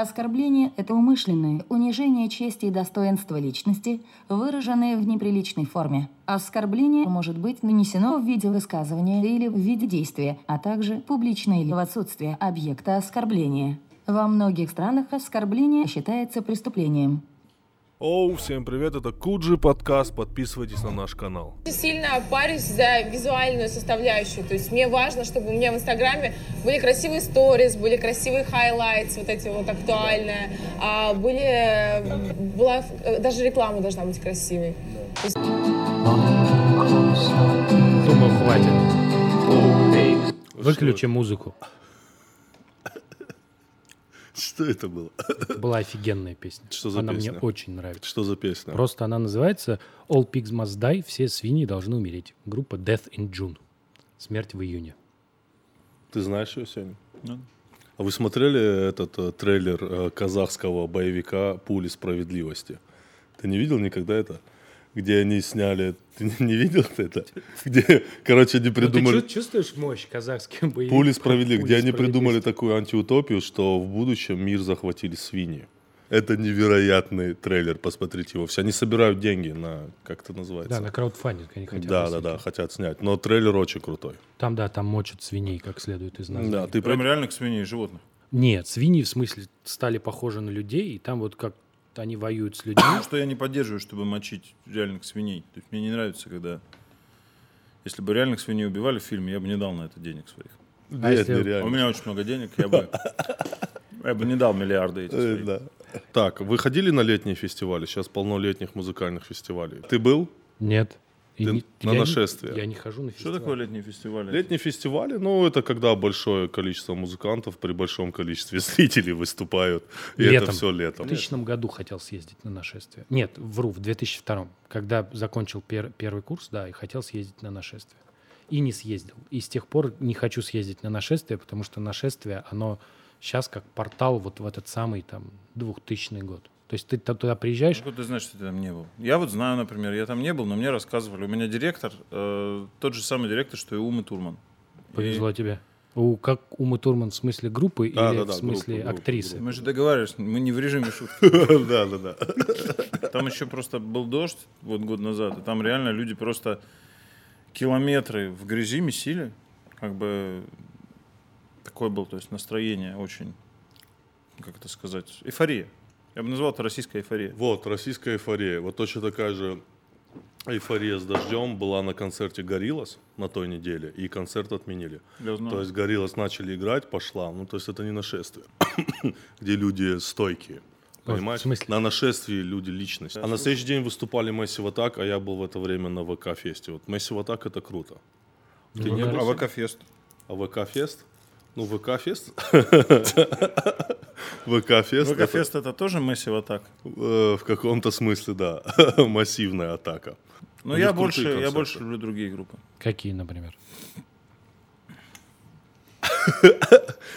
Оскорбление – это умышленное унижение чести и достоинства личности, выраженное в неприличной форме. Оскорбление может быть нанесено в виде высказывания или в виде действия, а также публично или в отсутствие объекта оскорбления. Во многих странах оскорбление считается преступлением. Оу, всем привет, это Куджи подкаст, подписывайтесь на наш канал. Я сильно парюсь за визуальную составляющую, то есть мне важно, чтобы у меня в Инстаграме были красивые сторис, были красивые хайлайтс, вот эти вот актуальные, была даже реклама должна быть красивой. Есть... Думаю, хватит. Выключи музыку. Что это было? Это была офигенная песня. Что за она песня? Мне очень нравится. Что за песня? Просто она называется All pigs must die, все свиньи должны умереть. Группа Death in June. Смерть в июне. Ты знаешь ее, Сеня? Да. А вы смотрели этот трейлер казахского боевика «Пули справедливости»? Ты не видел никогда это? Где они сняли... Ты не видел это? Где, короче, они придумали... Ты чувствуешь мощь казахских боевиков? Пули справедливости. Где они придумали такую антиутопию, что в будущем мир захватили свиньи. Это невероятный трейлер, посмотрите его все. Они собирают деньги на, как это называется? Да, на краудфандинг они хотят. Да, хотят снять. Но трейлер очень крутой. Там, да, там мочат свиней, как следует из названия. Да, ты прям реально к свиней и животных? Нет, свиньи, в смысле, стали похожи на людей, и там вот как... Они воюют с людьми. Потому что я не поддерживаю, чтобы мочить реальных свиней. То есть мне не нравится, когда... Если бы реальных свиней убивали в фильме, я бы не дал на это денег своих. А если... У меня очень много денег, я бы не дал миллиарды этих своих. Да. Так, вы ходили на летние фестивали? Сейчас полно летних музыкальных фестивалей. Ты был? Нет. На нашествие. Я не хожу на фестивали. Что такое летние фестивали? Летние фестивали, это когда большое количество музыкантов при большом количестве зрителей выступают. И летом. Это все летом. В 2000 году хотел съездить на нашествие. Нет, вру, в 2002. Когда закончил первый курс, да, и хотел съездить на нашествие. И не съездил. И с тех пор не хочу съездить на нашествие, потому что нашествие, оно сейчас как портал вот в этот самый там 2000 год. То есть ты туда приезжаешь... Откуда ты знаешь, что ты там не был? Я вот знаю, например, я там не был, но мне рассказывали. У меня директор, тот же самый директор, что и Умы Турман. Повезло тебе. Как Умы Турман в смысле группы или в смысле актрисы? Мы же договаривались, мы не в режиме шутки. Да. Там еще просто был дождь вот год назад, и там реально люди просто километры в грязи месили. Как бы такое было, то есть настроение очень, как это сказать, эйфория. Я бы назвал это российская эйфория. Вот, российская эйфория. Вот точно такая же эйфория с дождем была на концерте «Гориллаз» на той неделе, и концерт отменили. То есть «Гориллаз» начали играть, пошла. То есть это не нашествие, где люди стойкие. Понимаешь? В смысле? На нашествии люди личность. А на следующий день выступали Massive Attack, а я был в это время на ВК-фесте. Вот Massive Attack — это круто. Ты не был? А ВК-фест? А ВК-фест? ВК-фест. ВК-фест это тоже Massive Attack? В каком-то смысле, да. Массивная атака. Но я больше люблю другие группы. Какие, например?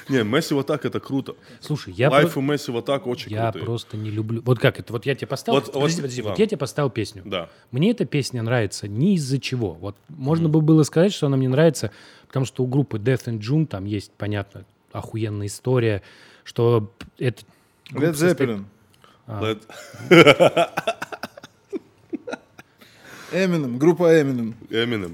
Не, Massive Attack это круто. Слушай, Life и Massive Attack очень крутые. Я просто не люблю. Вот как это? Вот я тебе поставил. Вот я тебе поставил песню. Да. Мне эта песня нравится ни из-за чего. Вот можно бы было сказать, что она мне нравится, потому что у группы Death in June там есть, понятно, охуенная история, что это... Led Zeppelin. Eminem, группа Eminem.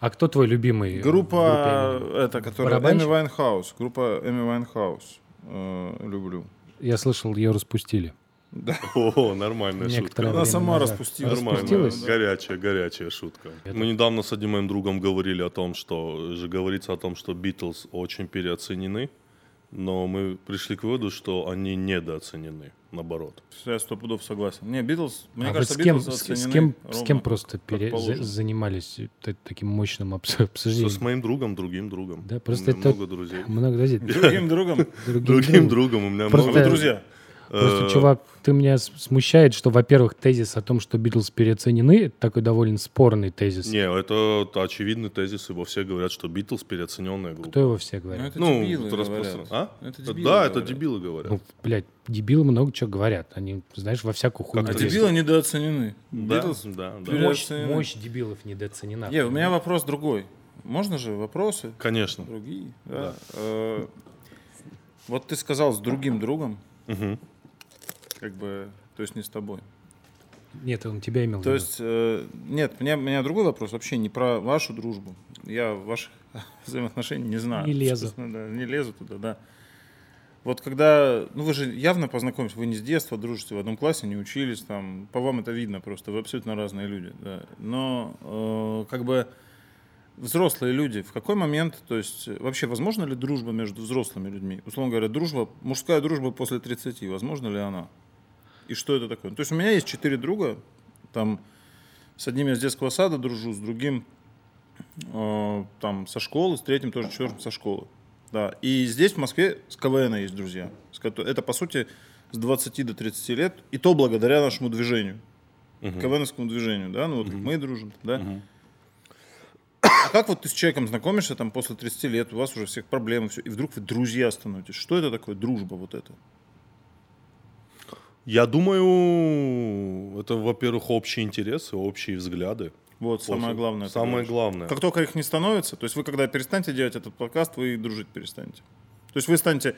А кто твой любимый? Группа Эми Вайнхаус. Группа Эми Вайнхаус. Люблю. Я слышал, ее распустили. Да. О, нормальная шутка. Она сама распустилась. Нормальная, горячая шутка. Мы недавно с одним моим другом говорили о том, что говорится о том, что Beatles очень переоценены, но мы пришли к выводу, что они недооценены, наоборот. Я 100% согласен. Не, Beatles, мне кажется, Beatles оценены. С кем просто занимались таким мощным обсуждением? С моим другом, другим другом. Да, просто это много друзей. Много друзей. Другим другом у меня много друзей. Просто, чувак, ты меня смущает, что, во-первых, тезис о том, что Beatles переоценены, такой довольно спорный тезис. Не, это очевидный тезис, его все говорят, что Beatles переоцененная группа. Кто его все говорит? Ну, это дебилы говорят. Ну, блядь, дебилы много чего говорят. Они, знаешь, во всякую хуйню. А дебилы недооценены. Beatles? Да. Мощь дебилов недооценена. У меня вопрос другой. Можно же вопросы? Конечно. Другие. Да. Вот ты сказал с другим другом. Угу. Как бы, то есть не с тобой. Нет, он тебя имел в виду. То есть, нет, у меня другой вопрос, вообще не про вашу дружбу. Я ваших взаимоотношений не знаю. Не лезу. Да, не лезу туда, да. Вот когда, ну вы же явно познакомились, вы не с детства дружите, в одном классе не учились, там, по вам это видно просто, вы абсолютно разные люди, да. Но как бы взрослые люди, в какой момент, то есть вообще возможна ли дружба между взрослыми людьми? Условно говоря, дружба, мужская дружба после 30, возможна ли она? И что это такое? То есть у меня есть 4 друга, там, с одним я с детского сада дружу, с другим там, со школы, с третьим тоже, четвертым со школы. Да. И здесь в Москве с КВН есть друзья. Это, по сути, с 20 до 30 лет, и то благодаря нашему движению, uh-huh. КВНовскому движению, да, ну вот uh-huh. как мы и дружим, да. Uh-huh. А как вот ты с человеком знакомишься там после 30 лет, у вас уже всех проблемы, все, и вдруг вы друзья становитесь? Что это такое дружба вот эта? Я думаю, это, во-первых, общие интересы, общие взгляды. Вот, самое главное. Самое главное. Как только их не становится, то есть вы, когда перестанете делать этот подкаст, вы и дружить перестанете. То есть вы станете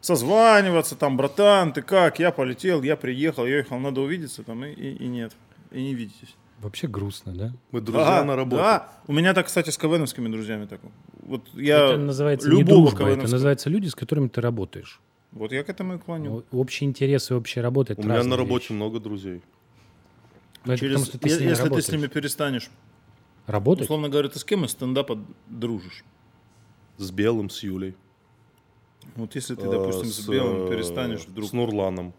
созваниваться, там, братан, ты как, я полетел, я приехал, я ехал, надо увидеться, там, и нет, и не видитесь. Вообще грустно, да? Вы друзья на работе. Да, у меня так, кстати, с КВНовскими друзьями так. Вот я это называется не дружба, это называется люди, с которыми ты работаешь. Вот я к этому и клоню. Общие интересы, общая работа. У меня на работе много друзей. Через, потому, если ты с ними перестанешь работать, условно говоря, ты с кем из стендапа дружишь? С Белым, с Юлей. Вот если ты, допустим, с Белым перестанешь вдруг... С Нурланом.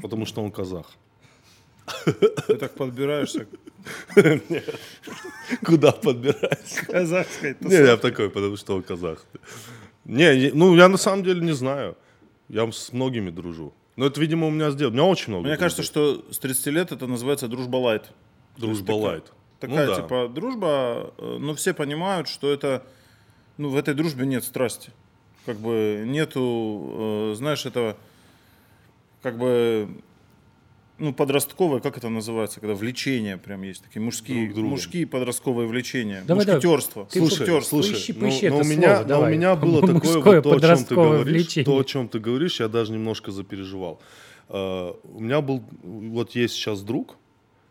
Потому что он казах. Ты так подбираешься. Куда подбираешься? Казахской. Не, я такой, потому что он казах. Не, ну я на самом деле не знаю. Я с многими дружу. Но это, видимо, у меня сделано. У меня очень много. Мне кажется, что с 30 лет это называется дружба лайт. Дружба лайт. Такая, ну, да. Типа дружба, но все понимают, что это, ну, в этой дружбе нет страсти. Как бы нету, знаешь, этого, как бы, ну, подростковое, как это называется, когда влечения прям есть такие мужские подростковые влечения. Давай, мушкетерство. Давай. Слушай, поищи но, это но слово, давай. Но у меня было такое, вот, то, о чем ты говоришь, я даже немножко запереживал. У меня был, вот есть сейчас друг,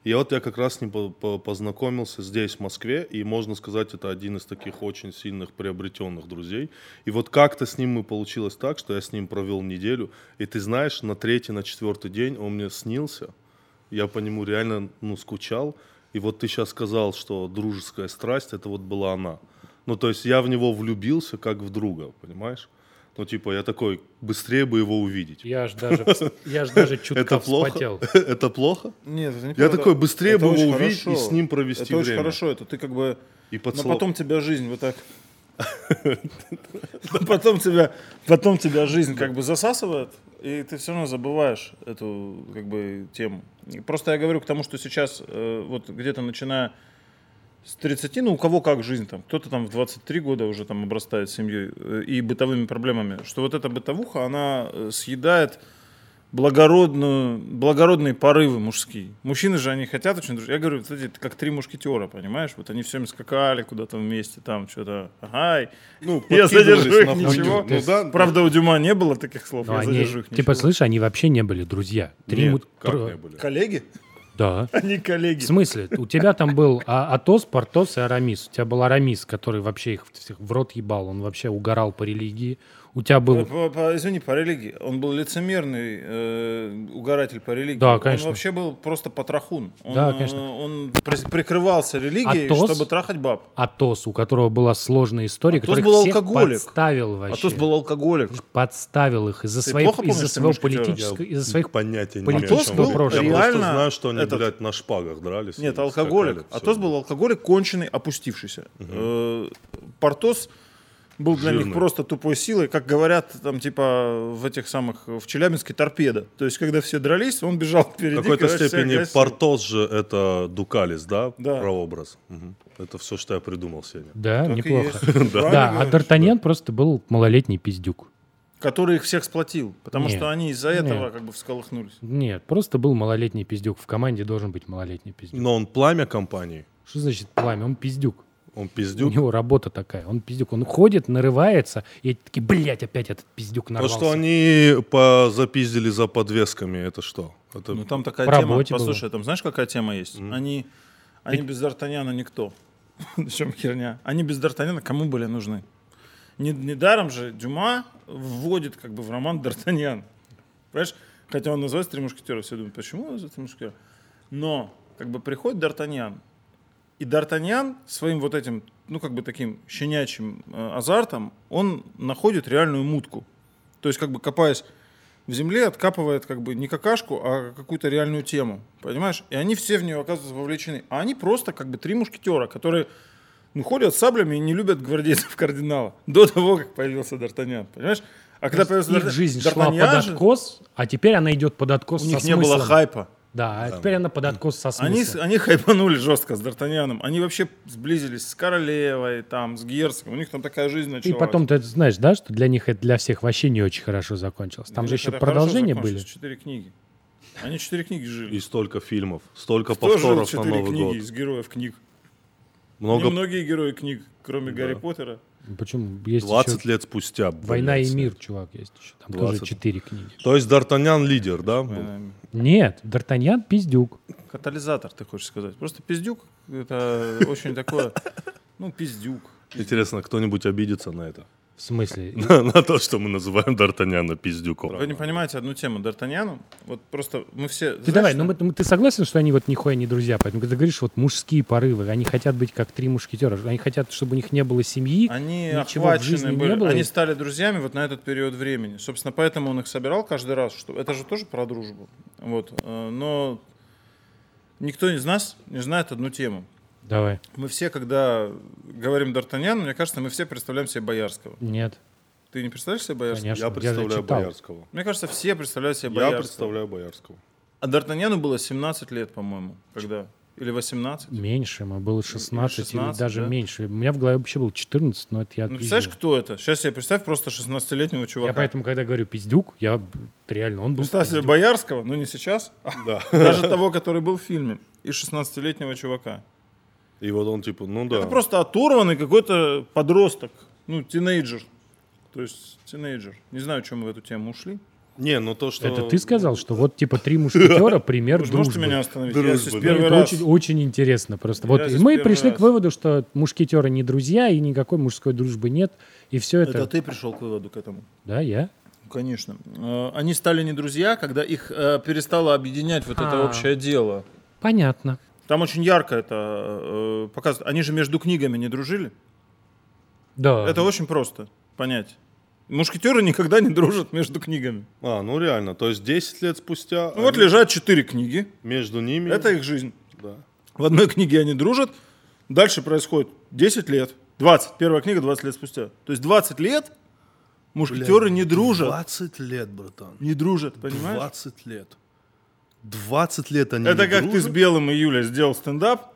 и вот я как раз с ним познакомился здесь, в Москве, и, можно сказать, это один из таких очень сильных приобретенных друзей. И вот как-то с ним и получилось так, что я с ним провел неделю, и ты знаешь, на 3-4 день он мне снился, я по нему реально, ну, скучал, и вот ты сейчас сказал, что дружеская страсть, это вот была она. Ну, то есть я в него влюбился, как в друга, понимаешь? Ну, типа, я такой, быстрее бы его увидеть. Я ж даже чутка вспотел. Это плохо? Нет, это не плохо. Я такой, быстрее бы его увидеть и с ним провести время. Это очень хорошо, это ты как бы... Но потом тебя жизнь вот так... Потом тебя жизнь как бы засасывает, и ты все равно забываешь эту как бы тему. Просто я говорю к тому, что сейчас вот где-то начиная... С 30, ну у кого как жизнь там, кто-то там в 23 года уже там обрастает семьей и бытовыми проблемами, что вот эта бытовуха, она съедает благородные порывы мужские. Мужчины же, они хотят очень дружить. Я говорю, кстати, это как 3 мушкетера, понимаешь, вот они все скакали куда-то вместе, там что-то, ага, ну, я задержу их, ничего. Ну, да, правда, у Дюма не было таких слов, я задержу их, ничего. Типа, слышишь, они вообще не были друзья. Нет, как не были? Коллеги? Да. Они коллеги. В смысле? У тебя там был Атос, Портос и Арамис. У тебя был Арамис, который вообще их всех в рот ебал. Он вообще угорал по религии. У тебя был... Извини, по религии. Он был лицемерный угоратель по религии. Да, конечно. Он вообще был просто потрахун. Да, конечно. Он прикрывался религией, Атос, чтобы трахать баб. Атос, у которого была сложная история, который всех подставил вообще. Атос был алкоголик. Подставил их из-за своих политических прошлых. Я просто знаю, что они, блядь, на шпагах дрались. Нет, алкоголик. Атос был алкоголик, конченый, опустившийся. Портос... Был для них просто тупой силой, как говорят там типа в этих самых, в Челябинске, торпеда. То есть когда все дрались, он бежал впереди. В какой-то степени Портос же это Дукалис, да? Прообраз. Угу. Это все, что я придумал сегодня. Да, так неплохо. Да, а Д'Артаньян просто был малолетний пиздюк. Который их всех сплотил, потому что они из-за этого как бы всколыхнулись. Нет, просто был малолетний пиздюк. В команде должен быть малолетний пиздюк. Но он пламя компании. Что значит пламя? Он пиздюк. Он пиздюк. У него работа такая. Он пиздюк. Он ходит, нарывается, и такие, блядь, опять этот пиздюк нарвался. То, что они запиздили за подвесками, это что? Это... Ну, там такая тема. Послушай, там знаешь, какая тема есть? Они без Д'Артаньяна никто. В чем херня? Они без Д'Артаньяна кому были нужны? Недаром же Дюма вводит как бы в роман Д'Артаньян. Понимаешь? Хотя он называется «Три мушкетера». Все думают, почему он называется «Три мушкетера». Но как бы приходит Д'Артаньян. И Д'Артаньян своим вот этим, ну как бы таким щенячьим азартом, он находит реальную мутку. То есть как бы копаясь в земле, откапывает как бы не какашку, а какую-то реальную тему. Понимаешь? И они все в нее оказываются вовлечены. А они просто как бы три мушкетера, которые ну, ходят с саблями и не любят гвардейцев кардинала. До того, как появился Д'Артаньян. Понимаешь? А когда появился их жизнь шла под откос, а теперь она идет под откос. У них не было хайпа. Да, а теперь она под откос со смыслом. Они хайпанули жестко с Д'Артаньяном. Они вообще сблизились с королевой, там, с герцогом. У них там такая жизнь началась. И потом ты знаешь, да, что для них это для всех вообще не очень хорошо закончилось. Там же еще продолжения были. 4 книги. Они 4 книги жили. И столько фильмов, столько повторов на Новый год. 4 книги из героев кник. Немногие герои книг, кроме Гарри Поттера. Почему? Есть 20 лет спустя. «Война и мир», чувак, есть еще. Там 20. Тоже 4 книги. То есть Д'Артаньян лидер, да? Нет, Д'Артаньян пиздюк. Катализатор, ты хочешь сказать. Просто пиздюк, это очень такое, ну, пиздюк. Интересно, кто-нибудь обидится на это? В смысле? На то, что мы называем Д'Артаньяна пиздюком. Вы не понимаете одну тему Д'Артаньяну. Вот просто мы все... Ты знаешь, давай, ну ты согласен, что они вот нихуя не друзья? Поэтому когда ты говоришь, вот мужские порывы, они хотят быть как три мушкетера. Они хотят, чтобы у них не было семьи, они ничего в жизни были. Не было. Они стали друзьями вот на этот период времени. Собственно, поэтому он их собирал каждый раз. Что... Это же тоже про дружбу. Вот. Но никто из нас не знает одну тему. Давай. Мы все, когда говорим Д'Артаньян, мне кажется, мы все представляем себе Боярского. Нет. Ты не представляешь себе Боярского? Конечно, я представляю Боярского. Мне кажется, все представляют себе Боярского. Я представляю Боярского. А Д'Артаньяну было 17 лет, по-моему, когда... Или 18? Меньше, ему было 16 или даже да? меньше. У меня в голове вообще было 14, но это я... Ну, представляешь, кто это? Сейчас себе представь просто 16-летнего чувака. Я поэтому, когда говорю пиздюк, я реально, он был представь пиздюк. Себе Боярского, но не сейчас, да. Даже того, который был в фильме, и 16-летнего чувака. И вот он типа, ну да. Это просто оторванный какой-то подросток, ну, тинейджер. То есть тинейджер. Не знаю, чем мы в эту тему ушли. Не, ну то, что... Это ты сказал, что вот типа «Три мушкетера» пример дружбы. Можете меня остановить? Очень интересно просто. Вот мы пришли к выводу, что мушкетеры не друзья, и никакой мужской дружбы нет, и все это... Это ты пришел к выводу к этому? Да, я. Конечно. Они стали не друзья, когда их перестало объединять вот это общее дело. Понятно. Там очень ярко это показывают. Они же между книгами не дружили. Да. Это очень просто понять. Мушкетеры никогда не дружат между книгами. А, ну реально. То есть 10 лет спустя... Ну вот лежат 4 книги. Между ними. Это их жизнь. Да. В одной книге они дружат. Дальше происходит 10 лет. 20. Первая книга 20 лет спустя. То есть 20 лет мушкетеры не дружат. 20 лет, братан. Не дружат, понимаешь? 20 лет. 20 лет они это не как дружат. Ты с Белым и Юлей сделал стендап,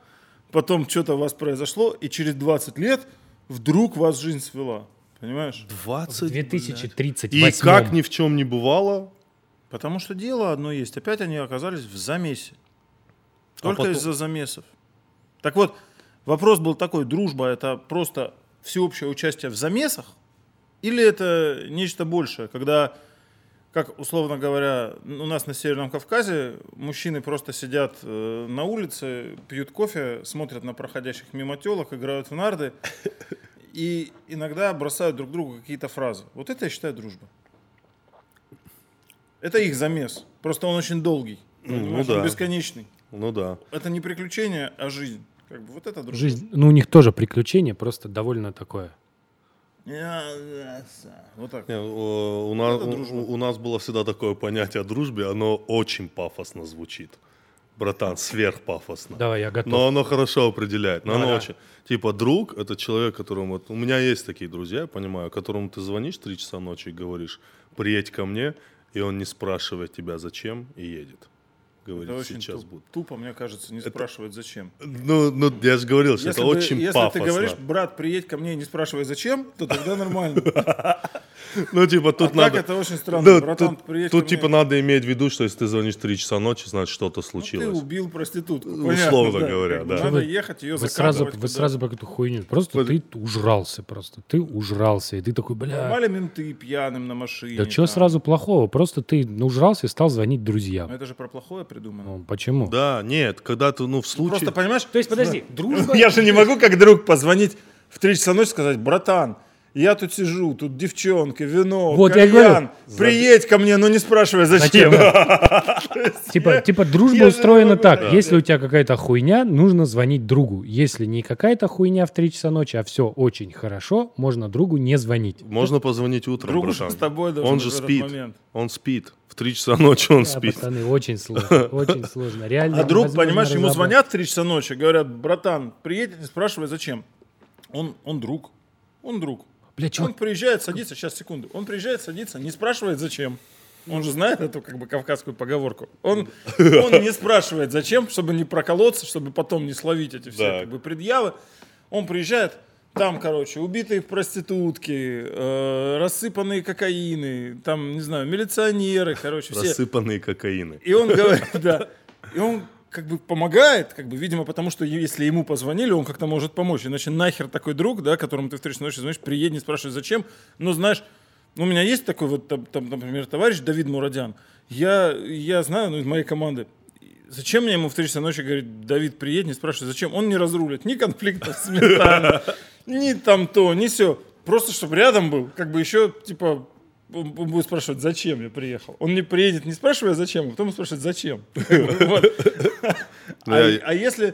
потом что-то у вас произошло, и через 20 лет вдруг вас жизнь свела. Понимаешь? 20 лет. В 2038. И как ни в чем не бывало. Потому что дело одно есть. Опять они оказались в замесе. Только потом... из-за замесов. Так вот, вопрос был такой, дружба это просто всеобщее участие в замесах? Или это нечто большее, когда... Как, условно говоря, у нас на Северном Кавказе мужчины просто сидят на улице, пьют кофе, смотрят на проходящих мимо телок, играют в нарды и иногда бросают друг другу какие-то фразы. Вот это я считаю дружба. Это их замес. Просто он очень долгий, очень бесконечный. Ну да. Это не приключение, а жизнь. Как бы вот это дружба. Жизнь. Ну у них тоже приключение, просто довольно такое. Вот так. Не, у нас было всегда такое понятие о дружбе, оно очень пафосно звучит. Братан, сверхпафосно. Давай, я готов. Но оно хорошо определяет. Но оно очень. Типа друг, это человек, которому... У меня есть такие друзья, я понимаю, которому ты звонишь 3 часа ночи и говоришь, приедь ко мне, и он не спрашивает тебя, зачем, и едет. Говорит, это очень сейчас тупо, мне кажется, не спрашивать зачем. Ну, я же говорил, что это очень пафосно. Если ты говоришь, брат, приедь ко мне и не спрашивай зачем, то тогда нормально. Ну, типа, тут а надо... так это очень странно, да, братан, тут типа, надо иметь в виду, что если ты звонишь в 3 часа ночи, значит, что-то случилось. Ну, ты убил проститутку. Условно говоря, да. Надо ехать, ее закатывать. Вы сразу по какую-то хуйню. Просто ты ужрался просто. Ты ужрался, и ты такой, бля... Пали менты пьяным на машине. Да чего сразу плохого? Просто ты ужрался и стал звонить друзьям. Но это же про плохое придумано. Почему? Да, нет, когда ты, ну, в случае... Просто, понимаешь... То есть, подожди, дружба... Я же не могу, как друг, позвонить в 3 часа ночи и сказать, братан, я тут сижу, тут девчонка, вино, вот, кальян, приедь ко мне, но не спрашивай, зачем. Типа дружба устроена так. Если у тебя какая-то хуйня, нужно звонить другу. Если не какая-то хуйня в 3 часа ночи, а все очень хорошо, можно другу не звонить. Можно позвонить утром, братан. Он же спит. Он спит. В 3 часа ночи он спит. Пацаны, очень сложно. Очень сложно. А друг, понимаешь, ему звонят в 3 часа ночи, говорят, братан, приедь, не спрашивай, зачем. Он друг. Он друг. Бля, он приезжает, садится, сейчас, секунду. Он приезжает, садится, не спрашивает, зачем. Он же знает эту, как бы, кавказскую поговорку. Он не спрашивает, зачем, чтобы не проколоться, чтобы потом не словить эти все, как бы, предъявы. Он приезжает, там, короче, убитые проститутки, рассыпанные кокаины, там, не знаю, милиционеры, короче, все. Рассыпанные кокаины. И он говорит, да. И он... как бы помогает, как бы, видимо, потому что если ему позвонили, он как-то может помочь. Иначе нахер такой друг, да, которому ты в 3 часа ночи звонишь, приедет, не спрашивает, зачем. Но знаешь, у меня есть такой вот, там, например, товарищ Давид Мурадян. Я знаю, ну, из моей команды. Зачем мне ему в 3 часа ночи говорит, Давид, приедет, не спрашивает, зачем? Он не разрулит ни конфликтов с метаном, ни там то, ни все. Просто, чтобы рядом был, как бы еще, типа... Он будет спрашивать, зачем я приехал. Он не приедет, не спрашивая, зачем, а потом он спрашивает, зачем. А если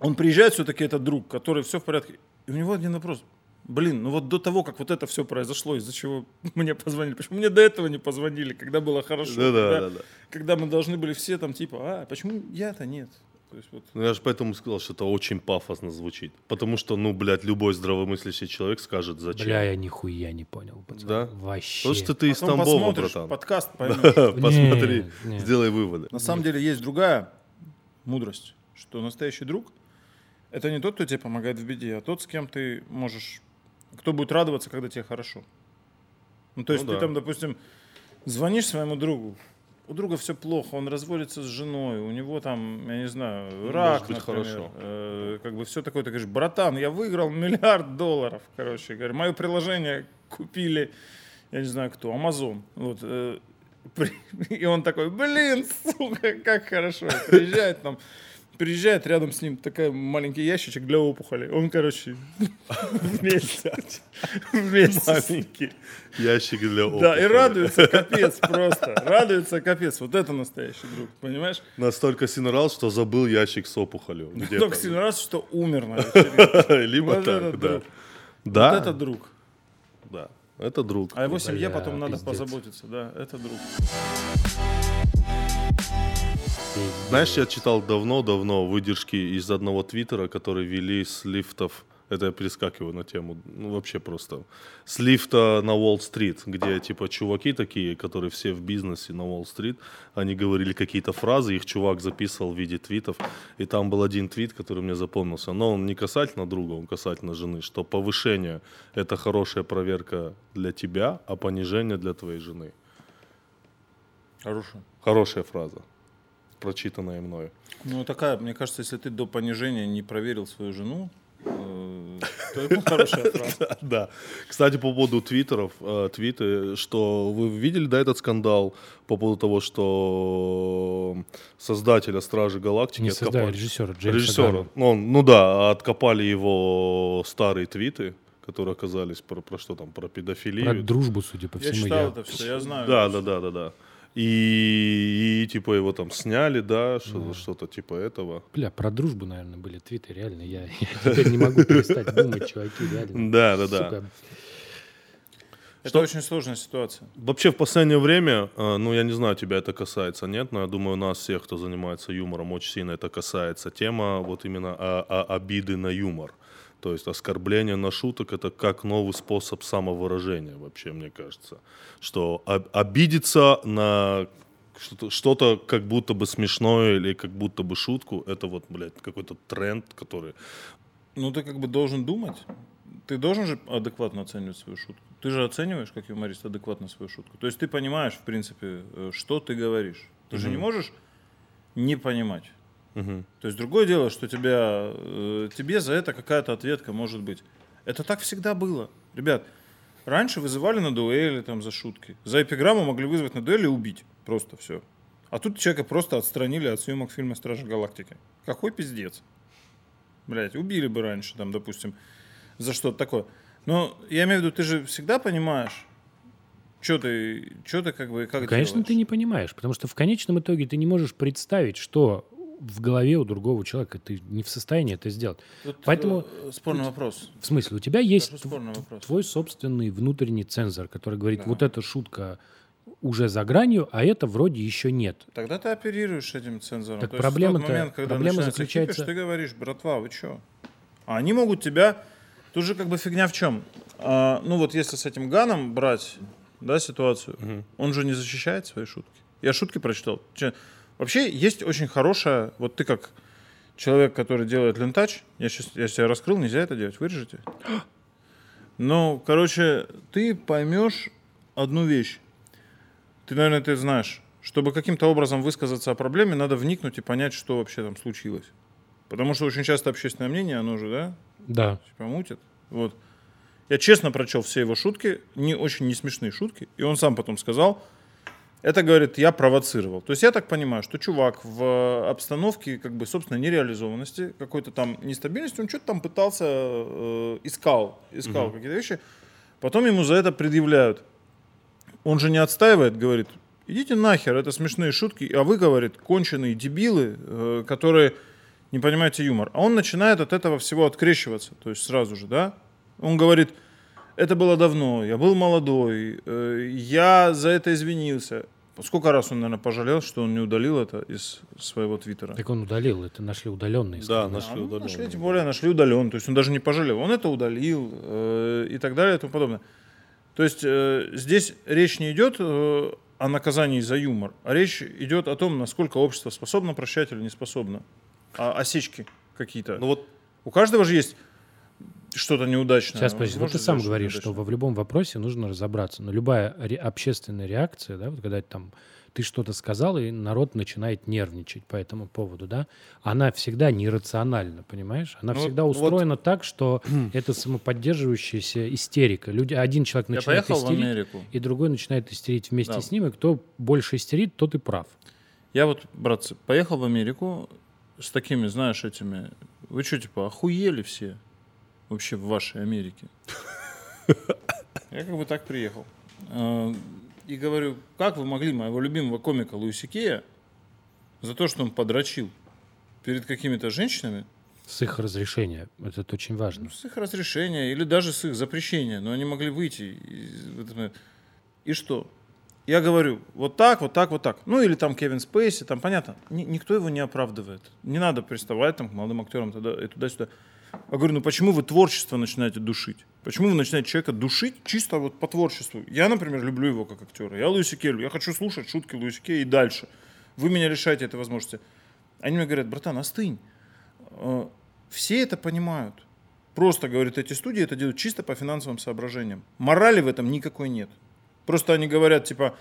он приезжает, все-таки этот друг, который все в порядке, и у него один вопрос. Блин, ну вот до того, как вот это все произошло, из-за чего мне позвонили, почему мне до этого не позвонили, когда было хорошо, когда мы должны были все там типа, а почему я-то нет? То есть, вот. Ну, я же поэтому сказал, что это очень пафосно звучит. Потому что, ну, блядь, любой здравомыслящий человек скажет, зачем. Бля, я нихуя не понял, пацан. Да? Вообще. Потому что ты из Тамбова, братан. Подкаст поймешь. Да, посмотри, нет. Сделай выводы. На самом деле есть другая мудрость, что настоящий друг — это не тот, кто тебе помогает в беде, а тот, с кем ты можешь... Кто будет радоваться, когда тебе хорошо. Ну, то есть ты там, допустим, звонишь своему другу, у друга все плохо, он разводится с женой, у него там, я не знаю, рак, быть, например, как бы все такое. Ты говоришь, братан, я выиграл $1 миллиард, короче, говорю, мое приложение купили, я не знаю кто, Amazon, вот, и он такой, блин, сука, как хорошо, приезжает там. Приезжает, рядом с ним такой маленький ящичек для опухолей. Он, короче, вместе. Маленький ящик для опухолей. Да, и радуется, капец, просто. Радуется, капец. Вот это настоящий друг, понимаешь? Настолько синурал, что забыл ящик с опухолью. Настолько синурал, что умер. Либо так, да. Вот это друг. Да, это друг. А его семье потом надо позаботиться. Да, это друг. Знаешь, я читал давно-давно выдержки из одного твиттера, который вели с лифтов, это я перескакиваю на тему, ну вообще просто, с лифта на Уолл-стрит, где типа чуваки такие, которые все в бизнесе на Уолл-стрит, они говорили какие-то фразы, их чувак записывал в виде твитов, и там был один твит, который мне запомнился, но он не касательно друга, он касательно жены, что повышение – это хорошая проверка для тебя, а понижение для твоей жены. Хорошая фраза, прочитанная мною. Ну, такая, мне кажется, если ты до понижения не проверил свою жену, то это хорошая фраза. Да. Кстати, по поводу твиттеров, твиты, что вы видели, да, этот скандал по поводу того, что создателя «Стражи Галактики» не создали, режиссера Джеймса Агару. Ну да, откопали его старые твиты, которые оказались про что там, про педофилию. Про дружбу, судя по всему. Я читал это все, я знаю. Да. И типа его там сняли, да, что-то типа этого. Бля, про дружбу, наверное, были твиты, реально. Я теперь не могу перестать думать, чуваки, реально. Да. Это очень сложная ситуация. Вообще в последнее время, ну я не знаю, тебя это касается, нет, но я думаю, нас всех, кто занимается юмором, очень сильно это касается. Тема вот именно обиды на юмор. То есть оскорбление на шуток – это как новый способ самовыражения вообще, мне кажется. Что обидеться на что-то как будто бы смешное или как будто бы шутку – это вот, блядь, какой-то тренд, который… Ну ты как бы должен думать. Ты должен же адекватно оценивать свою шутку. Ты же оцениваешь, как юморист, адекватно свою шутку. То есть ты понимаешь, в принципе, что ты говоришь. Ты же не можешь не понимать. То есть другое дело, что тебе за это какая-то ответка может быть. Это так всегда было. Ребят, раньше вызывали на дуэли там, за шутки. За эпиграмму могли вызвать на дуэли и убить. Просто все. А тут человека просто отстранили от съемок фильма «Стражи Галактики». Какой пиздец. Блять, убили бы раньше, там, допустим, за что-то такое. Но я имею в виду, ты же всегда понимаешь, что ты как бы... Как конечно, делаешь. Ты не понимаешь, потому что в конечном итоге ты не можешь представить, что в голове у другого человека. Ты не в состоянии это сделать. Тут поэтому спорный вопрос. В смысле, у тебя есть твой собственный внутренний цензор, который говорит, да. Вот эта шутка уже за гранью, а это вроде еще нет. Тогда ты оперируешь этим цензором. Так проблема в тот момент, когда начинается заключается... хипиш, ты говоришь, братва, вы что? А они могут тебя... Тут же как бы фигня в чем? А, ну вот если с этим Ганом брать, да, ситуацию, он же не защищает свои шутки. Я шутки прочитал. Вообще есть очень хорошая... Вот ты как человек, который делает лентач, я тебя раскрыл, нельзя это делать, вырежете. Ну, короче, ты поймешь одну вещь. Ты, наверное, это знаешь. Чтобы каким-то образом высказаться о проблеме, надо вникнуть и понять, что вообще там случилось. Потому что очень часто общественное мнение, оно же, да? Да. Типа мутит. Вот. Я честно прочел все его шутки, очень не смешные шутки. И он сам потом сказал, это, говорит, я провоцировал. То есть я так понимаю, что чувак в обстановке, как бы, собственно, нереализованности, какой-то там нестабильности, он что-то там пытался, искал какие-то вещи. Потом ему за это предъявляют. Он же не отстаивает, говорит, идите нахер, это смешные шутки, а вы, говорит, конченые дебилы, которые не понимаете юмор. А он начинает от этого всего открещиваться, то есть сразу же, да? Он говорит, это было давно, я был молодой, я за это извинился. Сколько раз он, наверное, пожалел, что он не удалил это из своего твиттера. Так он удалил, это нашли удаленный. Да, нашли удаленный. Нашли, тем более нашли удаленный, то есть он даже не пожалел. Он это удалил и так далее и тому подобное. То есть здесь речь не идет о наказании за юмор, а речь идет о том, насколько общество способно прощать или не способно. Осечки какие-то. Ну, вот у каждого же есть что-то неудачное. Сейчас, подожди, вот ты сам говоришь, что в любом вопросе нужно разобраться. Но любая общественная реакция, да, вот когда там, ты что-то сказал, и народ начинает нервничать по этому поводу, да, она всегда нерациональна, понимаешь? Она всегда устроена так, что это самоподдерживающаяся истерика. Один человек начинает истерить, и другой начинает истерить вместе с ним, и кто больше истерит, тот и прав. Я вот, братцы, поехал в Америку с такими, знаешь, этими... Вы что, типа, охуели все? Вообще в вашей Америке. Я как бы так приехал. И говорю, как вы могли моего любимого комика Луи Си Кея за то, что он подрочил перед какими-то женщинами... С их разрешения. Это очень важно. Ну, с их разрешения или даже с их запрещения. Но они могли выйти. И что? Я говорю, вот так, вот так, вот так. Ну, или там Кевин Спейси, там, понятно. Никто его не оправдывает. Не надо приставать там, к молодым актерам туда-сюда. Я говорю, ну почему вы творчество начинаете душить? Почему вы начинаете человека душить чисто вот по творчеству? Я, например, люблю его как актера. Я Луи Си Кей, я хочу слушать шутки Луи Си Кей и дальше. Вы меня лишаете этой возможности. Они мне говорят, братан, остынь. Все это понимают. Просто, говорят, эти студии это делают чисто по финансовым соображениям. Морали в этом никакой нет. Просто они говорят, типа,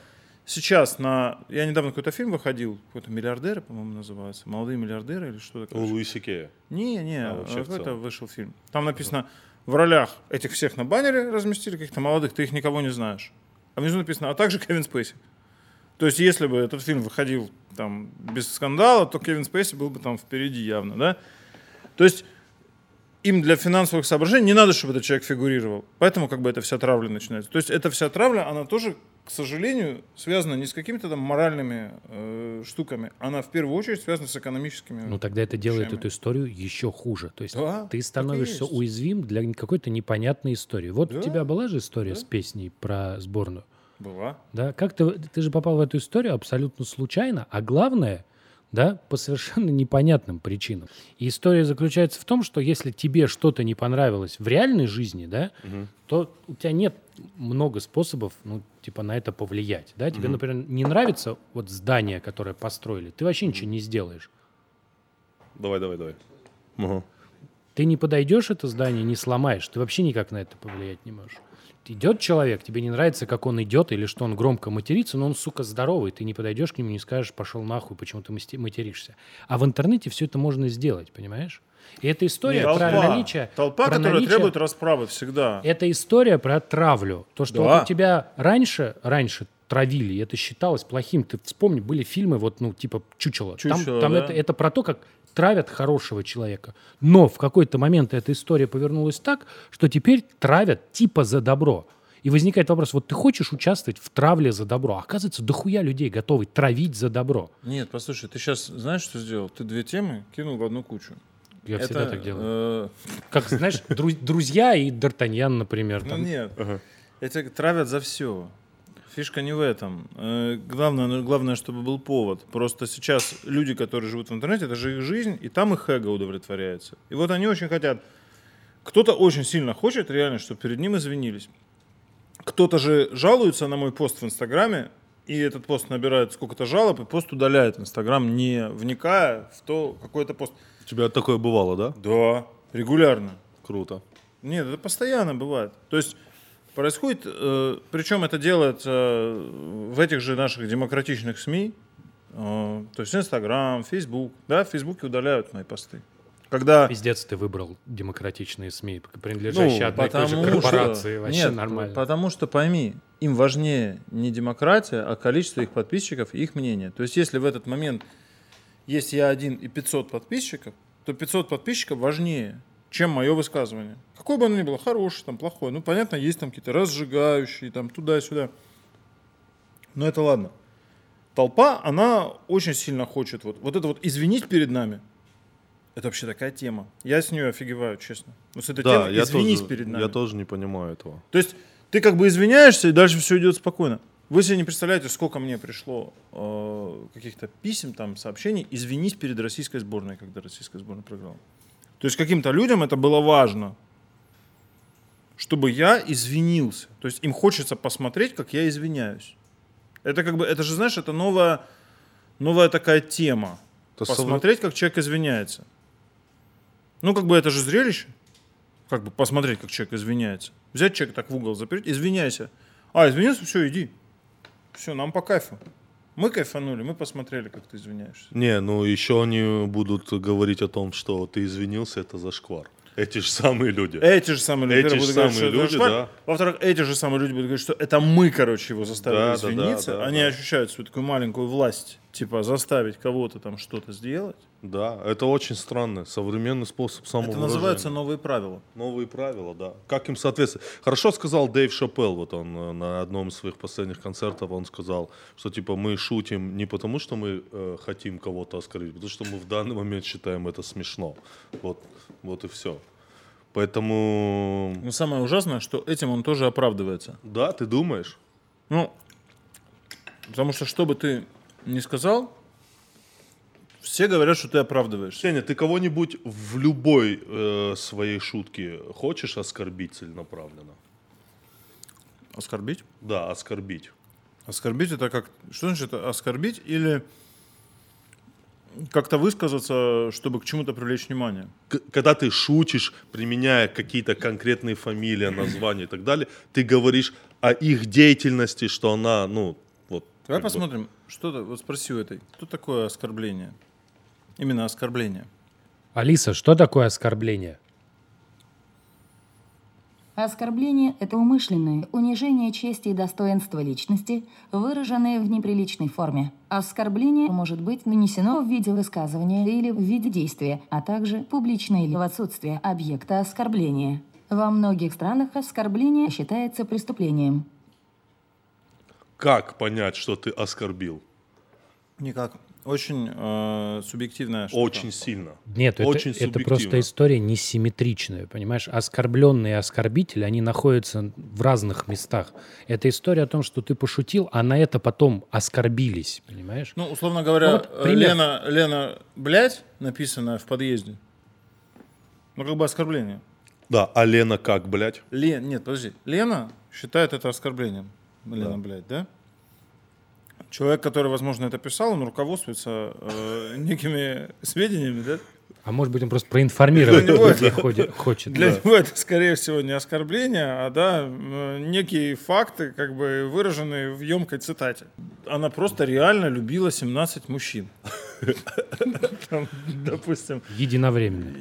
сейчас на... Я недавно какой-то фильм выходил, какой-то «Миллиардеры», по-моему, называется. «Молодые миллиардеры» или что-то. У Луи Си Кея? Не, это вышел фильм. Там написано, в ролях этих всех на баннере разместили, каких-то молодых, ты их никого не знаешь. А внизу написано, а также Кевин Спейси. То есть, если бы этот фильм выходил там без скандала, то Кевин Спейси был бы там впереди явно, да? То есть... Им для финансовых соображений не надо, чтобы этот человек фигурировал. Поэтому как бы эта вся травля начинается. То есть эта вся травля, она тоже, к сожалению, связана не с какими-то там моральными штуками. Она в первую очередь связана с экономическими. Ну тогда это делает эту историю еще хуже. То есть ты становишься уязвим для какой-то непонятной истории. Вот у тебя была же история с песней про сборную? Была. Да? Как ты же попал в эту историю абсолютно случайно, а главное... Да, по совершенно непонятным причинам. И история заключается в том, что если тебе что-то не понравилось в реальной жизни, да, то у тебя нет много способов, ну, типа, на это повлиять. Да? Тебе, например, не нравится вот здание, которое построили, ты вообще ничего не сделаешь. Давай. Ты не подойдешь это здание, не сломаешь, ты вообще никак на это повлиять не можешь. идет человек, тебе не нравится, как он идет, или что он громко матерится, но он, сука, здоровый, ты не подойдешь к нему, не скажешь, пошел нахуй, почему ты материшься. А в интернете все это можно сделать, понимаешь? И эта история про наличие, требует расправы всегда. Это история про травлю. То, что вот у тебя раньше травили, и это считалось плохим. Ты вспомни, были фильмы, вот, ну, типа «Чучело». Там это про то, как травят хорошего человека. Но в какой-то момент эта история повернулась так, что теперь травят типа за добро. И возникает вопрос, вот ты хочешь участвовать в травле за добро? Оказывается, дохуя людей готовы травить за добро. Нет, послушай, ты сейчас знаешь, что сделал? Ты две темы кинул в одну кучу. Я всегда так делаю. Как, знаешь, друзья и Д'Артаньян, например. Ну нет, эти травят за все. Фишка не в этом. Главное, чтобы был повод. Просто сейчас люди, которые живут в интернете, это же их жизнь, и там их эго удовлетворяется. И вот они очень хотят. Кто-то очень сильно хочет реально, чтобы перед ним извинились. Кто-то же жалуется на мой пост в Инстаграме, и этот пост набирает сколько-то жалоб, и пост удаляет Инстаграм, не вникая в то, какой это пост. У тебя такое бывало, да? Да, регулярно. Круто. Нет, это постоянно бывает. То есть происходит, причем это делается в этих же наших демократичных СМИ, то есть Инстаграм, Фейсбук. Да, в Фейсбуке удаляют мои посты. Когда... Пиздец, ты выбрал демократичные СМИ, принадлежащие одной и той же корпорации. Вообще нет, нормально. Потому что, пойми, им важнее не демократия, а количество их подписчиков и их мнение. То есть если в этот момент есть я один и 500 подписчиков, то 500 подписчиков важнее, чем мое высказывание. Какое бы оно ни было, хорошее, там, плохое. Ну, понятно, есть там какие-то разжигающие, там, туда-сюда. Но это ладно. Толпа, она очень сильно хочет вот это вот «извинить перед нами». Это вообще такая тема. Я с нее офигеваю, честно. Вот с этой темой «извинись перед нами». Я тоже не понимаю этого. То есть ты как бы извиняешься, и дальше все идет спокойно. Вы себе не представляете, сколько мне пришло каких-то писем, там, сообщений «извинись перед российской сборной», когда российская сборная проиграла. То есть каким-то людям это было важно, чтобы я извинился. То есть им хочется посмотреть, как я извиняюсь. Это как бы, это же, знаешь, это новая такая тема. Посмотреть, как человек извиняется. Ну, как бы это же зрелище. Как бы посмотреть, как человек извиняется. Взять человека так в угол, запереть, извиняйся. А, извинился, все, иди. Все, нам по кайфу. Мы кайфанули, мы посмотрели, как ты извиняешься. Не, ну еще они будут говорить о том, что ты извинился, это зашквар. Эти же самые люди. Эти же самые люди, да. Во-вторых, эти же самые люди будут говорить, что это мы, короче, его заставили извиниться. Они ощущают свою такую маленькую власть, типа заставить кого-то там что-то сделать. Да, это очень странно. Современный способ самовыражения. Это называется новые правила. Новые правила, да. Как им соответствовать? Хорошо сказал Дэйв Шапел, вот он на одном из своих последних концертов, он сказал, что типа мы шутим не потому, что мы хотим кого-то оскорбить, потому что мы в данный момент считаем это смешно. Вот и все. Поэтому... Но самое ужасное, что этим он тоже оправдывается. Да, ты думаешь? Ну, потому что что бы ты ни сказал, все говорят, что ты оправдываешься. Сеня, ты кого-нибудь в любой своей шутке хочешь оскорбить целенаправленно? Оскорбить? Да, оскорбить. Оскорбить это как... Что значит оскорбить? Или... Как-то высказаться, чтобы к чему-то привлечь внимание. Когда ты шутишь, применяя какие-то конкретные фамилии, названия и так далее, ты говоришь о их деятельности, что она, ну, вот. Давай посмотрим, что-то, вот спроси у этой, что такое оскорбление? Именно оскорбление. Алиса, что такое оскорбление? Оскорбление – это умышленное унижение чести и достоинства личности, выраженное в неприличной форме. Оскорбление может быть нанесено в виде высказывания или в виде действия, а также публично или в отсутствие объекта оскорбления. Во многих странах оскорбление считается преступлением. Как понять, что ты оскорбил? Никак. Очень субъективная штука. Очень сильно. Нет, это просто история несимметричная, понимаешь? Оскорбленные и оскорбители, они находятся в разных местах. Это история о том, что ты пошутил, а на это потом оскорбились, понимаешь? Ну, условно говоря, вот, Лена, блядь, написанная в подъезде. Ну, как бы оскорбление. Да, а Лена как, блядь? Нет, подожди. Лена считает это оскорблением. Лена, да. Блядь, да? Человек, который, возможно, это писал, он руководствуется некими сведениями, да? А может быть, он просто проинформировать хочет. Для него это, скорее всего, не оскорбление, а некие факты, как бы выраженные в емкой цитате. Она просто реально любила 17 мужчин. Допустим. Единовременно.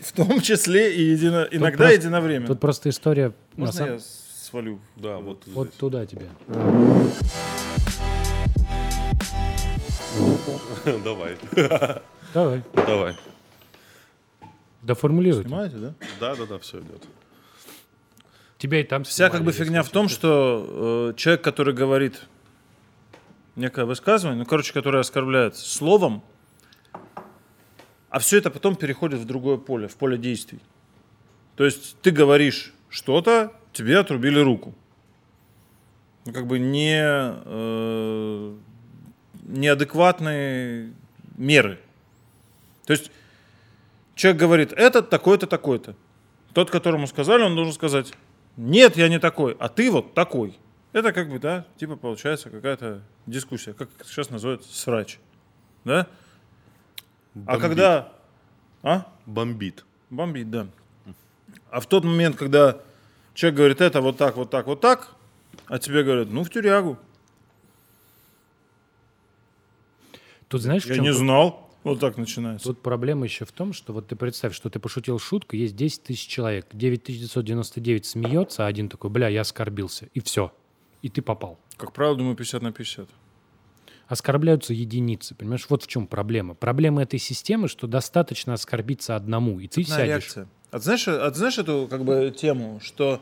В том числе и иногда единовременно. Тут просто история... Можно я свалю? Да, вот туда тебя. Давай. Доформулируйте. Снимаете, да? Да, все идет. Тебя и там вся как бы фигня в том, что человек, который говорит некое высказывание, который оскорбляет словом, а все это потом переходит в другое поле, в поле действий. То есть ты говоришь что-то, тебе отрубили руку. Как бы неадекватные меры. То есть человек говорит, этот такой-то, такой-то. Тот, которому сказали, он должен сказать, нет, я не такой, а ты вот такой. Это как бы, получается какая-то дискуссия, как сейчас называют, срач. Да? Бомбит. А когда... Бомбит, да. А в тот момент, когда человек говорит, это вот так, вот так, вот так, а тебе говорят, в тюрягу. Тут знаешь, я не знал. Вот так начинается. Тут проблема еще в том, что ты представь, что ты пошутил шутку, есть 10 тысяч человек, 9999 смеется, а один такой, я оскорбился, и все. И ты попал. Как правило, думаю, 50/50. Оскорбляются единицы, понимаешь? Вот в чем проблема. Проблема этой системы, что достаточно оскорбиться одному, и ты сядешь. Реакция. Знаешь эту тему, что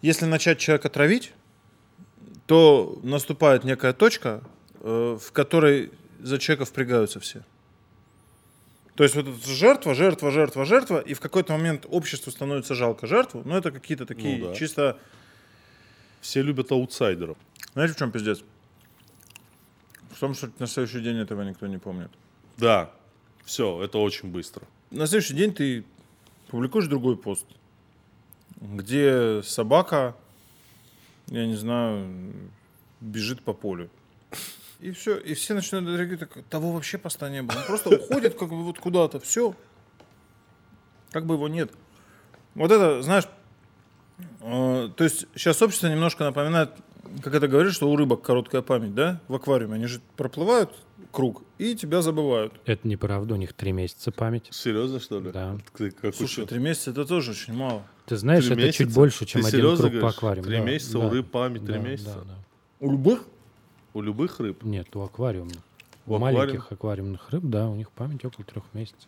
если начать человека травить, то наступает некая точка, в которой... за человека впрягаются все. То есть вот это жертва, и в какой-то момент обществу становится жалко жертву, но это какие-то такие чисто... Все любят аутсайдеров. Знаете, в чем пиздец? В том, что на следующий день этого никто не помнит. Да, все, это очень быстро. На следующий день ты публикуешь другой пост, где собака, я не знаю, бежит по полю. И все, и все начинают реагировать, того вообще поста не было. Он просто уходит куда-то, все. Как бы его нет. Вот это, знаешь, то есть сейчас общество немножко напоминает, как это говорит, что у рыбок короткая память, да, в аквариуме. Они же проплывают круг и тебя забывают. Это неправда, у них 3 месяца память. Серьезно, что ли? Да. Слушай, 3 месяца это тоже очень мало. Ты знаешь, это чуть больше, чем один круг по аквариуму. 3 месяца у рыб память, 3 месяца? У любых? У любых рыб? Нет, у аквариумных. У маленьких аквариумных рыб, да, у них память около 3 месяцев.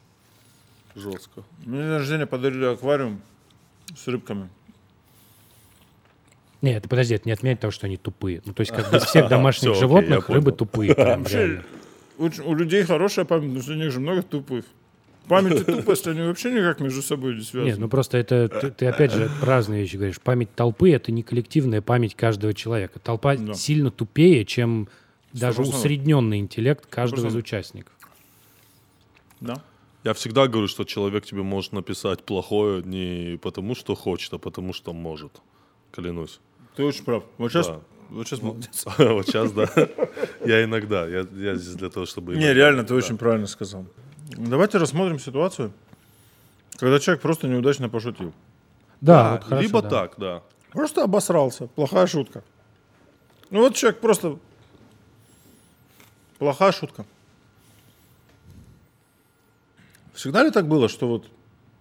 Жестко. Мне на день рождения подарили аквариум с рыбками. Нет, подожди, это не отменяет того, что они тупые. Ну, то есть, как бы из всех домашних животных рыбы тупые. Вообще, у людей хорошая память, но среди них же много тупых. Память тупая, что они вообще никак между собой не связаны. Нет, просто это ты опять же разные вещи говоришь. Память толпы — это не коллективная память каждого человека. Толпа сильно тупее, чем даже усредненный интеллект каждого из участников. Да. Я всегда говорю, что человек тебе может написать плохое не потому, что хочет, а потому, что может. Клянусь. Ты очень прав. Вот сейчас молодец. Вот сейчас, да. Я иногда. Я здесь для того, чтобы... Не, реально, ты очень правильно сказал. Давайте рассмотрим ситуацию, когда человек просто неудачно пошутил. Да, вот хорошо, либо так, да. Просто обосрался, плохая шутка. Ну вот человек просто... Плохая шутка. Всегда ли так было, что вот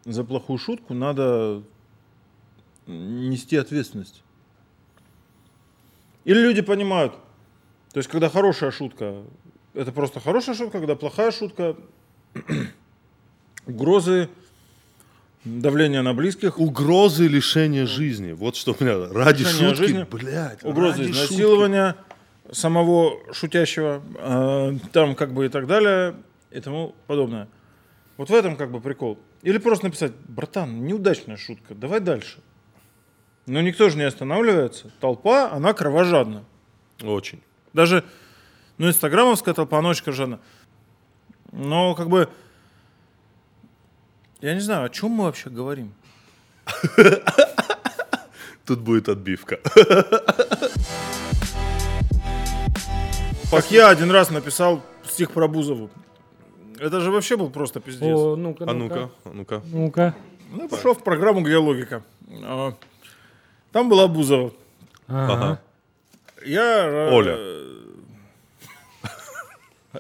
за плохую шутку надо нести ответственность? Или люди понимают, то есть когда хорошая шутка, это просто хорошая шутка, когда плохая шутка... Угрозы, давление на близких. Угрозы лишения жизни. Вот что, блядь, ради шутки, жизни, блядь. Угрозы изнасилования шутки. Самого шутящего, там и так далее и тому подобное. Вот в этом прикол. Или просто написать, братан, неудачная шутка, давай дальше. Но никто же не останавливается. Толпа, она кровожадна. Очень. Даже, инстаграмовская толпа, она очень кровожадна. Но я не знаю, о чем мы вообще говорим. Тут будет отбивка. Как я один раз написал стих про Бузову. Это же вообще был просто пиздец. О, ну-ка, ну-ка. Ну, пошел в программу «Где логика». Там была Бузова. Ага. Я... Оля.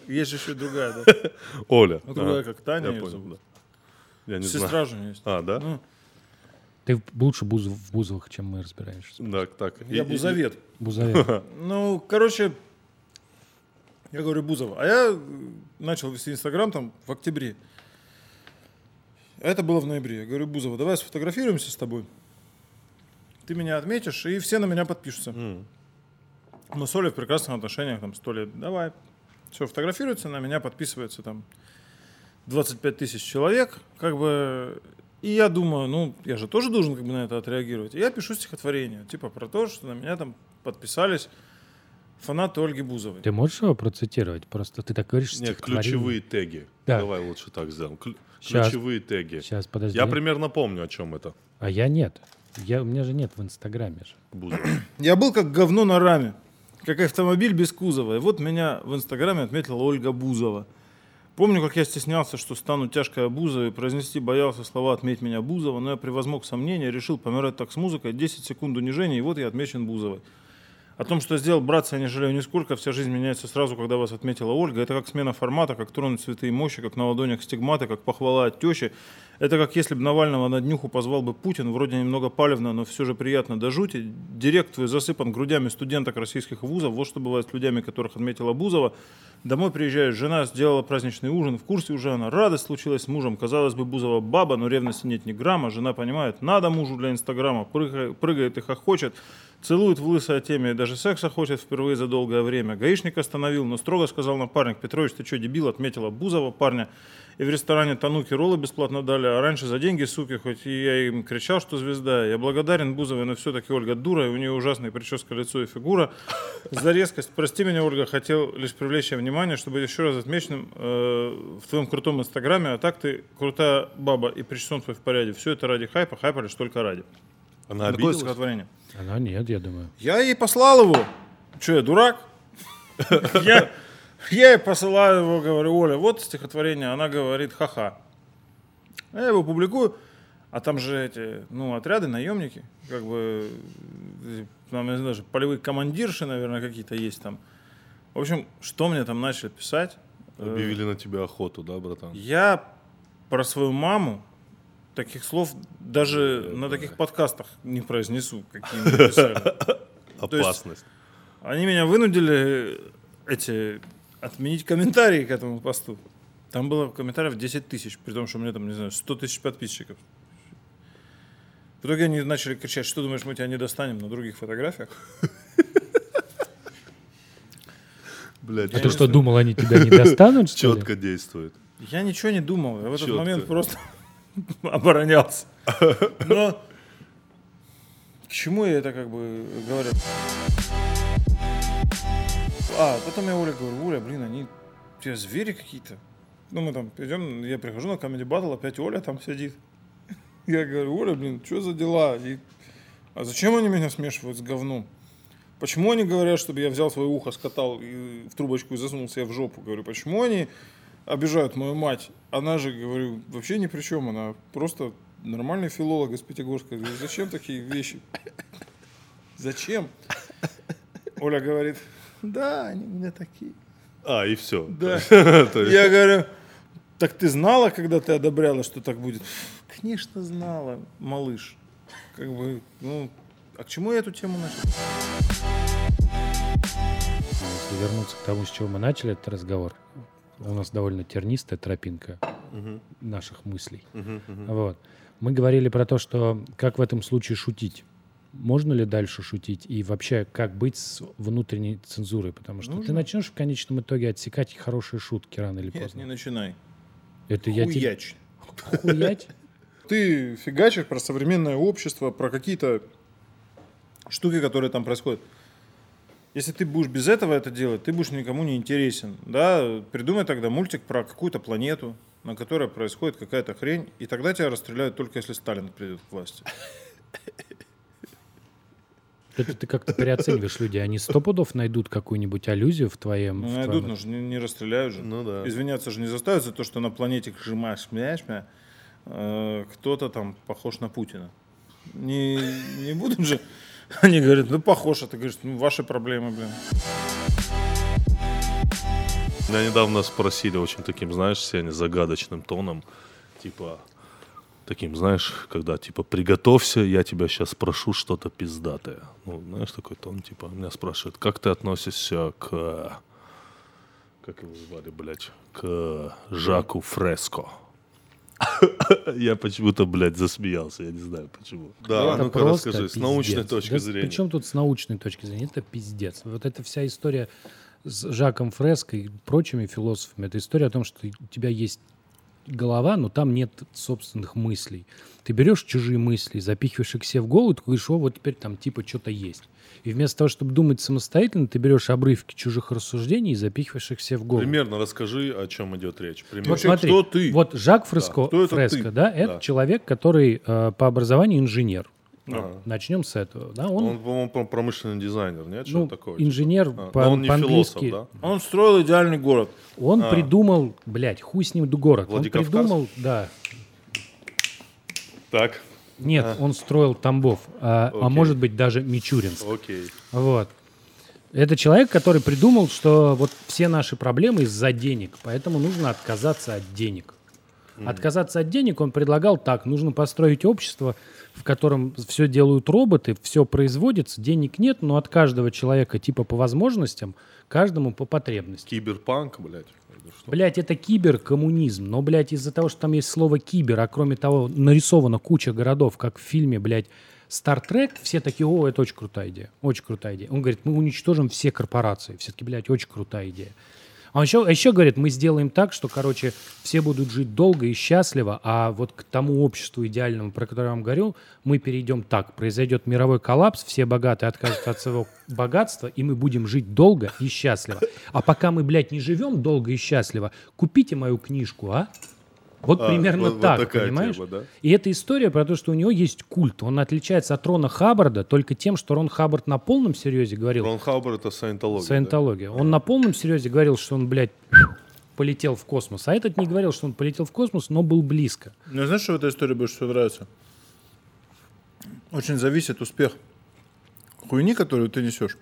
Есть же еще и другая, да? Оля. Ну, другая как Таня. Я понял. Я не знаю. Сестра же есть. А, да? Ты лучше в Бузовых, чем мы разбираешься. Так. Я Бузовед. Бузовед. Ну, короче... Я говорю, Бузова. А я начал вести Инстаграм там в октябре. А это было в ноябре. Я говорю, Бузова, давай сфотографируемся с тобой. Ты меня отметишь, и все на меня подпишутся. Мы с Олей в прекрасных отношениях, там, 100 лет. Давай. Все, фотографируется, на меня подписывается там 25 тысяч человек. Как бы... И я думаю, ну, я же тоже должен как бы на это отреагировать. И я пишу стихотворение, типа про то, что на меня там подписались... фанаты Ольги Бузовой. Ты можешь его процитировать? Просто ты так говоришь. Нет, ключевые теги. Да. Давай лучше так сделаем. Ключевые теги. Сейчас, подожди. Я примерно помню, о чем это. А я нет. У меня же нет в Инстаграме же. Бузова. Я был как говно на раме. Как автомобиль без кузова. И вот меня в Инстаграме отметила Ольга Бузова. Помню, как я стеснялся, что стану тяжкой обузой, и произнести боялся слова «отметь меня, Бузова», но я превозмог сомнения, решил помирать так с музыкой. 10 секунд унижения, и вот я отмечен Бузовой. О том, что сделал, братцы, я не жалею нисколько. Вся жизнь меняется сразу, когда вас отметила Ольга. Это как смена формата, как тронуть цветы и мощи, как на ладонях стигматы, как похвала от тещи. Это как если бы Навального на днюху позвал бы Путин. Вроде немного палевно, но все же приятно до жути. Директ твой засыпан грудями студенток российских вузов. Вот что бывает с людьми, которых отметила Бузова. Домой приезжаешь, жена сделала праздничный ужин. В курсе уже она, радость случилась с мужем. Казалось бы, Бузова баба, но ревности нет ни грамма. Жена понимает, надо мужу для Инстаграма. Прыгает и хохочет. Целует в лысой теме и даже секса хочет впервые за долгое время. Гаишник остановил, но строго сказал напарник: «Петрович, ты что, дебил?» Отметила Бузова парня. И в ресторане «Тануки» роллы бесплатно дали. А раньше за деньги, суки, хоть и я им кричал, что звезда. Я благодарен Бузовой, но все-таки Ольга дура, и у нее ужасная прическа, лицо и фигура. За резкость. Прости меня, Ольга, хотел лишь привлечь ее внимание, чтобы еще раз отмеченным в твоем крутом Инстаграме. А так ты крутая баба и причесон твой в порядке. Все это ради хайпа, хайпа лишь только ради. Она обиделась? Такое стихотворение. Она нет, я думаю. Я ей послал его. Че, я дурак? Я ей посылаю его, говорю, Оля, вот стихотворение. Она говорит, ха-ха. Я его публикую. А там же эти, ну, отряды, наемники. Как бы, там, я не знаю, полевые командирши, наверное, какие-то есть там. В общем, что мне там начали писать? Объявили на тебя охоту, да, братан? Я про свою маму таких слов даже на таких подкастах не произнесу, какие мне писали. Опасность. Они меня вынудили отменить комментарии к этому посту. Там было комментариев 10 тысяч, при том, что у меня там, не знаю, 100 тысяч подписчиков. В итоге они начали кричать, что думаешь, мы тебя не достанем на других фотографиях? Блядь. А ты что, думал, они тебя не достанут? Четко действует. Я ничего не думал. Я в этот момент просто... оборонялся. Но к чему я это как бы говорю? А потом я Оля говорю, Оля, блин, они у тебя звери какие-то. Ну мы там идем, я прихожу на Comedy Battle, опять Оля там сидит. Я говорю, Оля, блин, что за дела? А зачем они меня смешивают с говном? Почему они говорят, чтобы я взял свое ухо, скатал и в трубочку и засунул себе в жопу? Говорю, почему они обижают мою мать? Она же, говорю, вообще ни при чем. Она просто нормальный филолог из Пятигорска. Говорю, зачем такие вещи? Зачем? Оля говорит, да, они у меня такие. А, и все. Да. Я говорю, так ты знала, когда ты одобряла, что так будет? Конечно, знала, малыш. Как бы, ну, а к чему я эту тему начал? Если вернуться к тому, с чего мы начали этот разговор, у нас довольно тернистая тропинка наших мыслей. Вот. Мы говорили про то, что как в этом случае шутить. Можно ли дальше шутить? И вообще, как быть с внутренней цензурой? Потому что ты начнешь в конечном итоге отсекать хорошие шутки рано или поздно. Нет, не начинай. Это хуяч. Хуять? Ты фигачишь про современное общество, про какие-то штуки, которые там происходят. Если ты будешь без этого это делать, ты будешь никому не интересен. Да? Придумай тогда мультик про какую-то планету, на которой происходит какая-то хрень, и тогда тебя расстреляют только если Сталин придет к власти. Это ты как-то переоцениваешь людей. Они 100% найдут какую-нибудь аллюзию в твоем... Ну, найдут, но же не расстреляют же. Ну, да. Извиняться же не заставят за то, что на планете Кжимаш-Мяшмя кто-то там похож на Путина. Не будут же. Они говорят, ну похож, а ты говоришь, ну ваши проблемы, блин. Меня недавно спросили очень таким, знаешь, сегодня загадочным тоном, типа... Таким, знаешь, когда, типа, приготовься, я тебя сейчас спрошу что-то пиздатое. Ну, знаешь, такой тон, типа, меня спрашивают, как ты относишься к... Как его звали, блядь? К Жаку Фреско. Я почему-то, блядь, засмеялся, я не знаю почему. Да, ну-ка расскажи, с научной точки зрения. Причем тут с научной точки зрения? Это пиздец. Вот эта вся история с Жаком Фреско и прочими философами, это история о том, что у тебя есть... голова, но там нет собственных мыслей. Ты берешь чужие мысли, запихиваешь их себе в голову, ты говоришь, о, вот теперь там типа что-то есть. И вместо того, чтобы думать самостоятельно, ты берешь обрывки чужих рассуждений и запихиваешь их себе в голову. Примерно расскажи, о чем идет речь. Примерно. Вот смотри, кто ты? Вот Жак Фреско, да, это человек, который по образованию инженер. Ага. Начнем с этого. Да, он, по-моему, промышленный дизайнер, нет? Что такое? Инженер по-английски. Философ, да? Он строил идеальный город. Он придумал, блядь, хуй с ним город. Он придумал, да. Так. Нет, он строил Тамбов, а может быть даже Мичуринск. Окей. Вот. Это человек, который придумал, что вот все наши проблемы из-за денег, поэтому нужно отказаться от денег. Отказаться от денег он предлагал так. Нужно построить общество, в котором все делают роботы, все производится, денег нет, но от каждого человека типа по возможностям, каждому по потребности. Киберпанк, блядь. Блядь, это киберкоммунизм. Но, блядь, из-за того, что там есть слово кибер, а кроме того, нарисована куча городов, как в фильме, блядь, «Стартрек», все такие, о, это очень крутая идея. Очень крутая идея. Он говорит, мы уничтожим все корпорации. Все-таки, блядь, очень крутая идея. А он еще говорит, мы сделаем так, что, короче, все будут жить долго и счастливо, а вот к тому обществу идеальному, про которое я вам говорил, мы перейдем так. Произойдет мировой коллапс, все богатые откажутся от своего богатства, и мы будем жить долго и счастливо. А пока мы, блядь, не живем долго и счастливо, купите мою книжку, а? Вот примерно так, понимаешь? Тема, да? И это история про то, что у него есть культ. Он отличается от Рона Хаббарда только тем, что Рон Хаббард на полном серьезе говорил... Рон Хаббард — это саентология. Саентология. Да? Он на полном серьезе говорил, что он, блядь, полетел в космос. А этот не говорил, что он полетел в космос, но был близко. Ну, знаешь, что в этой истории больше всего нравится? Очень зависит успех хуйни, которую ты несешь,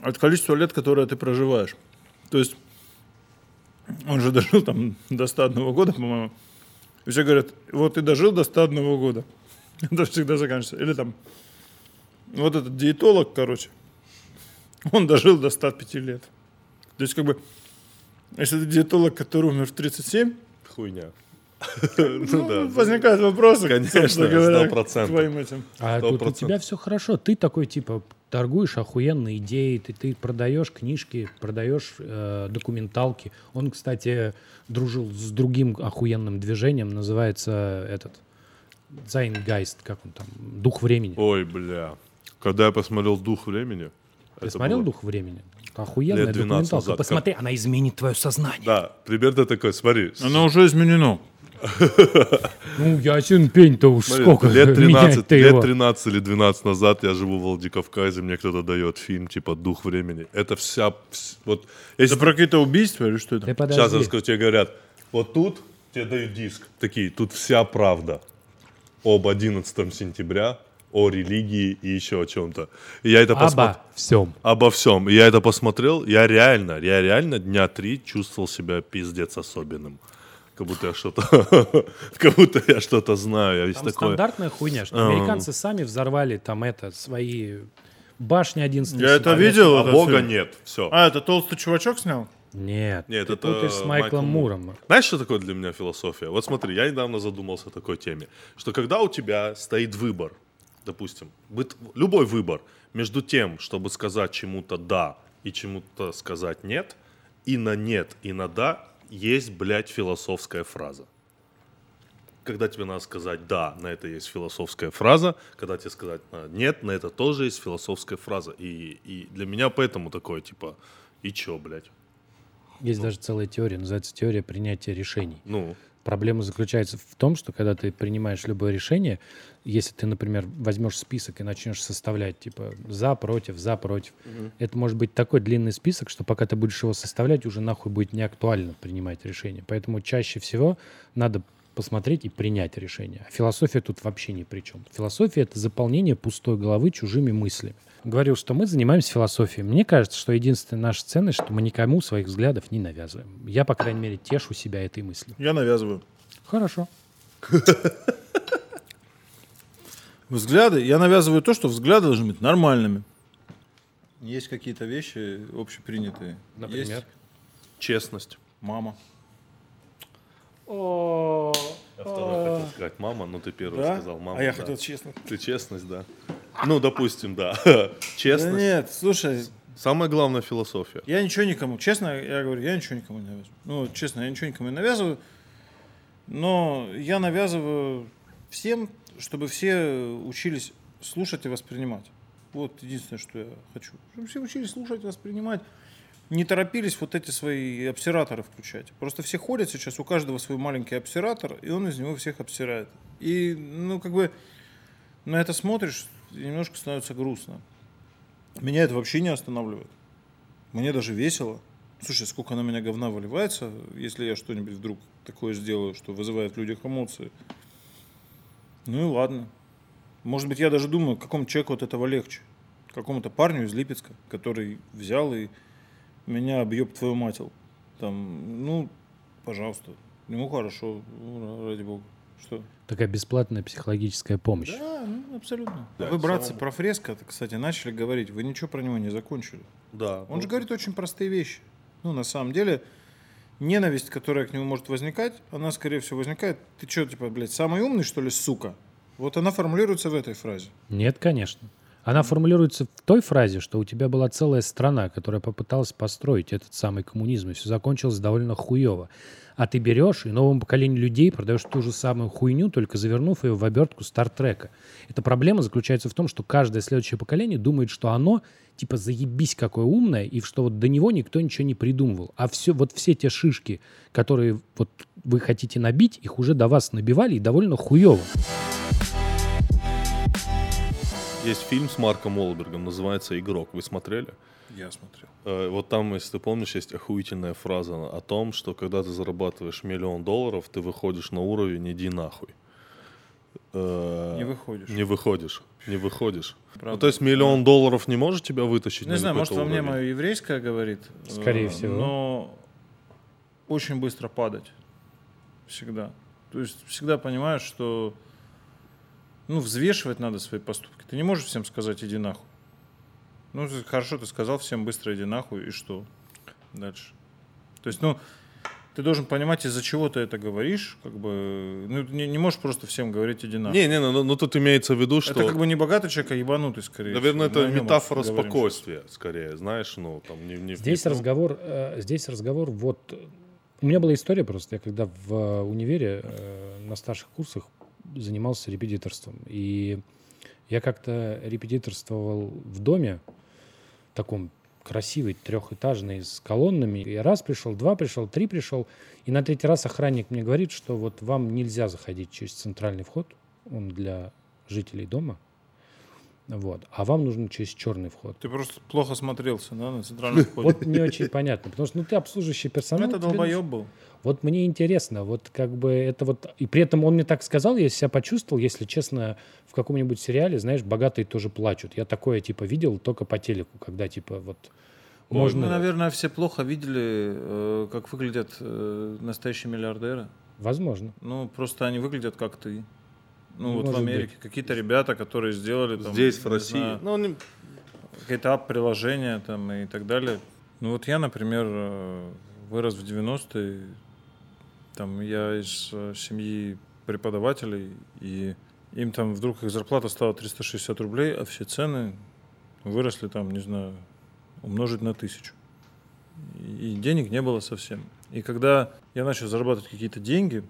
от количества лет, которые ты проживаешь. То есть... Он же дожил там до 101 года, по-моему. И все говорят, вот ты дожил до 101 года. Это всегда заканчивается. Или там, вот этот диетолог, короче, он дожил до 105 лет. То есть, как бы, если ты диетолог, который умер в 37... Хуйня. Ну, возникают вопросы, конечно, говоря, к твоим этим. А тут у тебя все хорошо. Ты такой, типа, торгуешь охуенной идеей, ты продаешь книжки, продаешь документалки. Он, кстати, дружил с другим охуенным движением, называется этот Zeitgeist, как он там, Дух времени. Ой, бля. Когда я посмотрел Дух времени... Ты смотрел Дух времени? Охуенная документалка. Посмотри, она изменит твое сознание. Да, примерно такой, смотри. Она уже изменена. Ну, ясен пень-то уж. Смотри, сколько лет 13 или 12 назад я живу в Владикавказе, мне кто-то дает фильм типа «Дух времени». Это вся... Вот, если... Это про какие-то убийства или что это? Сейчас расскажу, тебе говорят, вот тут тебе дают диск. Такие, тут вся правда об 11 сентября, о религии и еще о чем-то. И я это всем. Обо всем. И я это посмотрел, я реально дня 3 чувствовал себя пиздец особенным. Как будто я что-то знаю. Я там такое... стандартная хуйня, что американцы сами взорвали там свои башни 11 сентября. Я это видел, а бога нет. Все. А, это толстый чувачок снял? Нет, ты путаешь с Майклом Муром. Знаешь, что такое для меня философия? Вот смотри, я недавно задумался о такой теме, что когда у тебя стоит выбор, допустим, любой выбор между тем, чтобы сказать чему-то «да» и чему-то сказать «нет», и на «нет», и на «да», есть, блядь, философская фраза. Когда тебе надо сказать «да», на это есть философская фраза. Когда тебе сказать «нет», на это тоже есть философская фраза. И для меня поэтому такое, типа, и чё, блядь? Есть даже целая теория, называется теория принятия решений. Проблема заключается в том, что когда ты принимаешь любое решение, если ты, например, возьмешь список и начнешь составлять, типа, за, против, это может быть такой длинный список, что пока ты будешь его составлять, уже нахуй будет неактуально принимать решение. Поэтому чаще всего надо посмотреть и принять решение. А философия тут вообще ни при чем. Философия — это заполнение пустой головы чужими мыслями. Говорил, что мы занимаемся философией. Мне кажется, что единственная наша ценность, что мы никому своих взглядов не навязываем. Я, по крайней мере, тешу себя этой мыслью. Я навязываю. Хорошо. Взгляды. Я навязываю то, что взгляды должны быть нормальными. Есть какие-то вещи общепринятые. Например? Есть честность. Мама. Я второй хотел сказать мама, но ты первый сказал мама. А я хотел честность. Ты честность, да. Ну, допустим, да. Честность. Да нет, слушай. Самое главное — философия. Я ничего никому, честно, я говорю, я ничего никому не навязываю. Ну, честно, я ничего никому не навязываю. Но я навязываю всем, чтобы все учились слушать и воспринимать. Вот единственное, что я хочу. Чтобы все учились слушать и воспринимать. Не торопились вот эти свои обсираторы включать. Просто все ходят сейчас, у каждого свой маленький обсиратор, и он из него всех обсирает. И, ну, как бы, на это смотришь, немножко становится грустно. Меня это вообще не останавливает. Мне даже весело. Слушай, сколько на меня говна выливается, если я что-нибудь вдруг такое сделаю, что вызывает в людях эмоции. Ну и ладно. Может быть, я даже думаю, какому человеку от этого легче. Какому-то парню из Липецка, который взял и меня объеб твою мател. Там, ну, пожалуйста. Ему хорошо, ради бога. Что? Такая бесплатная психологическая помощь. Да, ну, абсолютно. Да, вы, братцы, про Фреско, кстати, начали говорить. Вы ничего про него не закончили. Да. Он же говорит очень простые вещи. Ну, на самом деле, ненависть, которая к нему может возникать, она, скорее всего, возникает. Ты что, типа, блядь, самый умный, что ли, сука? Вот она формулируется в этой фразе. Нет, конечно. Она формулируется в той фразе, что у тебя была целая страна, которая попыталась построить этот самый коммунизм, и все закончилось довольно хуево. А ты берешь и новому поколению людей продаешь ту же самую хуйню, только завернув ее в обертку Стартрека. Эта проблема заключается в том, что каждое следующее поколение думает, что оно типа заебись какое умное, и что вот до него никто ничего не придумывал. А все, вот все те шишки, которые вот вы хотите набить, их уже до вас набивали, и довольно хуево. Есть фильм с Марком Уолбергом, называется «Игрок». Вы смотрели? Я смотрел. Вот там, если ты помнишь, есть охуительная фраза о том, что когда ты зарабатываешь $1 миллион, ты выходишь на уровень «иди нахуй». Не выходишь. Не выходишь. Ну, то есть $1 миллион не может тебя вытащить? Не знаю, может, во мне мое еврейское говорит. Скорее всего. Но очень быстро падать. Всегда. То есть всегда понимаешь, что... Ну, взвешивать надо свои поступки. Ты не можешь всем сказать «иди нахуй». Ну, хорошо, ты сказал всем быстро «иди нахуй», и что дальше? То есть, ну, ты должен понимать, из-за чего ты это говоришь, как бы... Ну, не можешь просто всем говорить «иди нахуй». Не-не, но тут имеется в виду, что... Это как бы не богатый человек, а ебанутый, скорее. Наверное, это метафора спокойствия, скорее, знаешь, ну, там... Здесь разговор вот... У меня была история просто, я когда в универе на старших курсах занимался репетиторством. И я как-то репетиторствовал в доме, таком красивый, трехэтажный, с колоннами. И раз пришел, два пришел, три пришел. И на третий раз охранник мне говорит, что вот вам нельзя заходить через центральный вход, он для жителей дома. Вот. А вам нужно через черный вход. Ты просто плохо смотрелся, да, на центральном входе. Вот не очень понятно, потому что ты обслуживающий персонал. Это долбоеб был. Вот мне интересно, вот как бы это вот... И при этом он мне так сказал, я себя почувствовал, если честно, в каком-нибудь сериале, знаешь, богатые тоже плачут. Я такое, типа, видел только по телеку, когда, типа, вот... Можно... Ну, наверное, все плохо видели, как выглядят настоящие миллиардеры. Возможно. Ну, просто они выглядят, как ты. Ну, вот в Америке. Быть. Какие-то ребята, которые сделали... Там, здесь, в России. Знаю, ну, не... Какие-то ап-приложения там и так далее. Ну, вот я, например, вырос в 90-е. Там я из семьи преподавателей, и им там вдруг их зарплата стала 360 рублей, а все цены выросли там, не знаю, умножить на 1000. И денег не было совсем. И когда я начал зарабатывать какие-то деньги,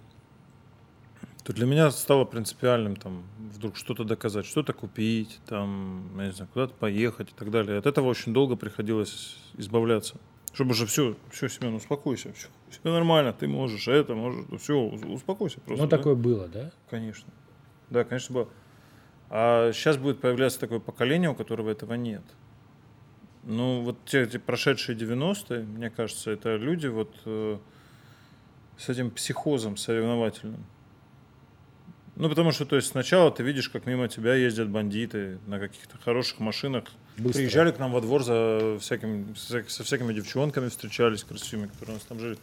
то для меня стало принципиальным там вдруг что-то доказать, что-то купить, там, я не знаю, куда-то поехать и так далее. От этого очень долго приходилось избавляться. Чтобы уже все, Семен, успокойся, все нормально, ты можешь, это можешь, все, успокойся просто. Ну, да? Такое было, да? Конечно. Да, конечно, было. А сейчас будет появляться такое поколение, у которого этого нет. Ну, вот те прошедшие 90-е, мне кажется, это люди вот с этим психозом соревновательным. Ну, потому что, то есть, сначала ты видишь, как мимо тебя ездят бандиты на каких-то хороших машинах. Быстро. Приезжали к нам во двор со всякими девчонками, встречались красивыми, которые у нас там жили.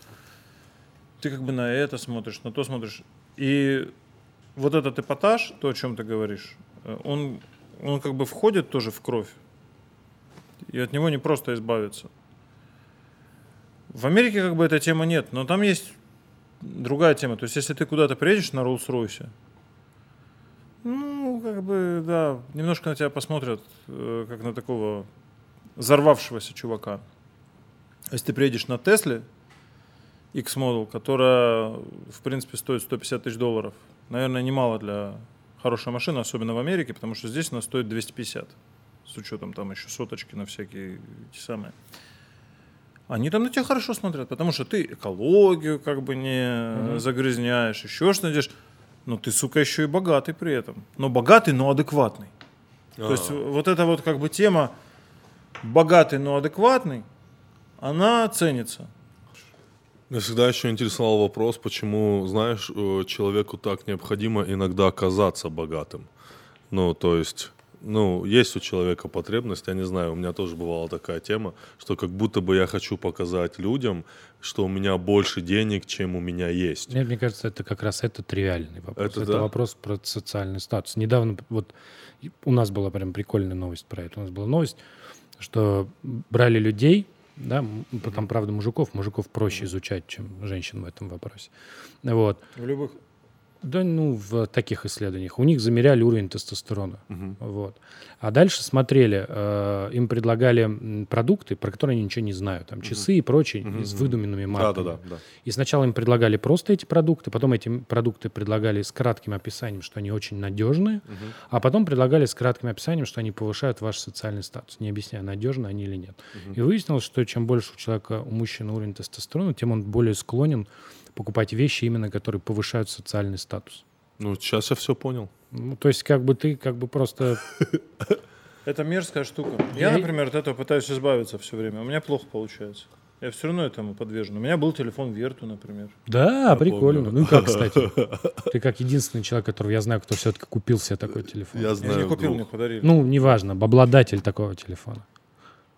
Ты как бы на это смотришь, на то смотришь. И вот этот эпатаж, то, о чем ты говоришь, он как бы входит тоже в кровь. И от него не просто избавиться. В Америке как бы этой темы нет, но там есть другая тема. То есть, если ты куда-то приедешь на Роллс-Ройсе, ну, как бы, да, немножко на тебя посмотрят, как на такого взорвавшегося чувака. Если ты приедешь на Тесле X-Model, которая, в принципе, стоит $150 тысяч, наверное, немало для хорошей машины, особенно в Америке, потому что здесь она стоит 250, с учетом там еще соточки на всякие те самые. Они там на тебя хорошо смотрят, потому что ты экологию как бы не загрязняешь, еще что-то делаешь. Но ты, сука, еще и богатый при этом. Но богатый, но адекватный. А-а-а. То есть вот эта вот как бы тема «богатый, но адекватный», она ценится. Меня всегда еще интересовал вопрос, почему, знаешь, человеку так необходимо иногда казаться богатым. Ну, то есть... Ну, есть у человека потребность, я не знаю, у меня тоже бывала такая тема, что как будто бы я хочу показать людям, что у меня больше денег, чем у меня есть. Мне кажется, это как раз это тривиальный вопрос. Это да? Вопрос про социальный статус. Недавно вот у нас была прям прикольная новость про это. У нас была новость, что брали людей, да, там, правда, мужиков проще изучать, чем женщин в этом вопросе. Вот. В любых... Да, ну, в таких исследованиях. У них замеряли уровень тестостерона. Вот. А дальше смотрели, им предлагали продукты, про которые они ничего не знают. Там часы и прочее, с выдуманными марками. Да. И сначала им предлагали просто эти продукты, потом эти продукты предлагали с кратким описанием, что они очень надежные, а потом предлагали с кратким описанием, что они повышают ваш социальный статус, не объясняя, надежны они или нет. И выяснилось, что чем больше у человека, у мужчины уровень тестостерона, тем он более склонен покупать вещи, именно которые повышают социальный статус. Ну, сейчас я все понял. Ну, то есть, как бы ты, как бы просто... Это мерзкая штука. Я, например, от этого пытаюсь избавиться все время. У меня плохо получается. Я все равно этому подвержен. У меня был телефон Верту, например. Да, прикольно. Ну, как, кстати. Ты как единственный человек, которого я знаю, кто все-таки купил себе такой телефон. Я не купил, мне подарили. Ну, неважно, обладатель такого телефона.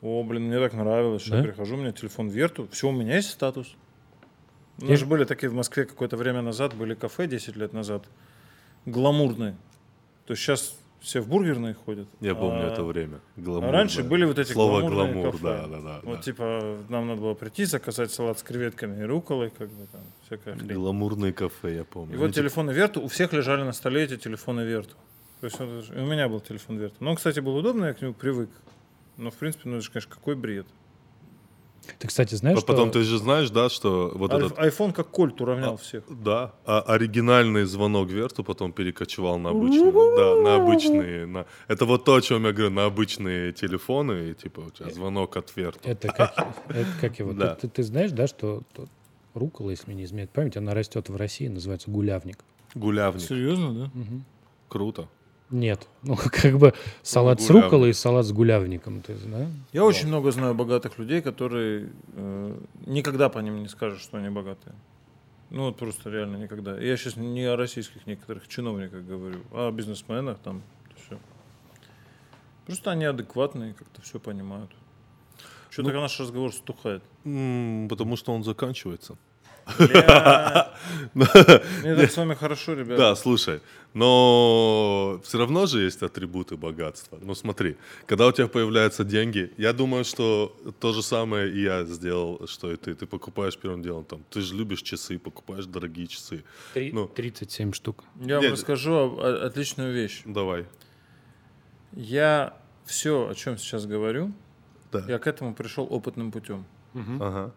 О, блин, мне так нравилось, что я прихожу, у меня телефон Верту, все, у меня есть статус. У нас же были такие в Москве какое-то время назад, были кафе 10 лет назад, гламурные. То есть сейчас все в бургерные ходят. Я помню это время. А раньше были вот эти слово гламурные гламур, кафе. Да. Вот типа нам надо было прийти, заказать салат с креветками и рукколой, как бы там всякая хрень. Гламурные кафе, я помню. И вот телефоны Верту, у всех лежали на столе эти телефоны Верту. То есть у меня был телефон Верту. Но он, кстати, был удобный, я к нему привык. Но, в принципе, ну это же, конечно, какой бред. Ты, кстати, знаешь, потом что... ты же знаешь, да, что вот этот... iPhone как кольт уравнял всех. Да, а оригинальный звонок Верту потом перекочевал на обычные. Да, на обычные. На... Это вот то, о чем я говорю, на обычные телефоны, и типа у тебя звонок от Верту. Это как его? Да. Ты знаешь, да, что руккола, если мне не изменяет память, она растет в России, называется гулявник. Гулявник. Серьезно, да? Угу. Круто. Нет, ну как бы салат с рукколой и салат с гулявником. То есть, да? Я очень много знаю богатых людей, которые никогда по ним не скажут, что они богатые. Ну вот просто реально никогда. Я сейчас не о российских некоторых чиновниках говорю, а о бизнесменах там. Все. Просто они адекватные, как-то все понимают. Что-то наш разговор стухает. Потому что он заканчивается. Мне так с вами хорошо, ребята. Да, слушай, но все равно же есть атрибуты богатства. Ну смотри, когда у тебя появляются деньги, я думаю, что то же самое и я сделал, что и ты. Ты покупаешь первым делом, там, ты же любишь часы, покупаешь дорогие часы. 37 штук. Я вам расскажу отличную вещь. Давай. Я все, о чем сейчас говорю, я к этому пришел опытным путем. Ага.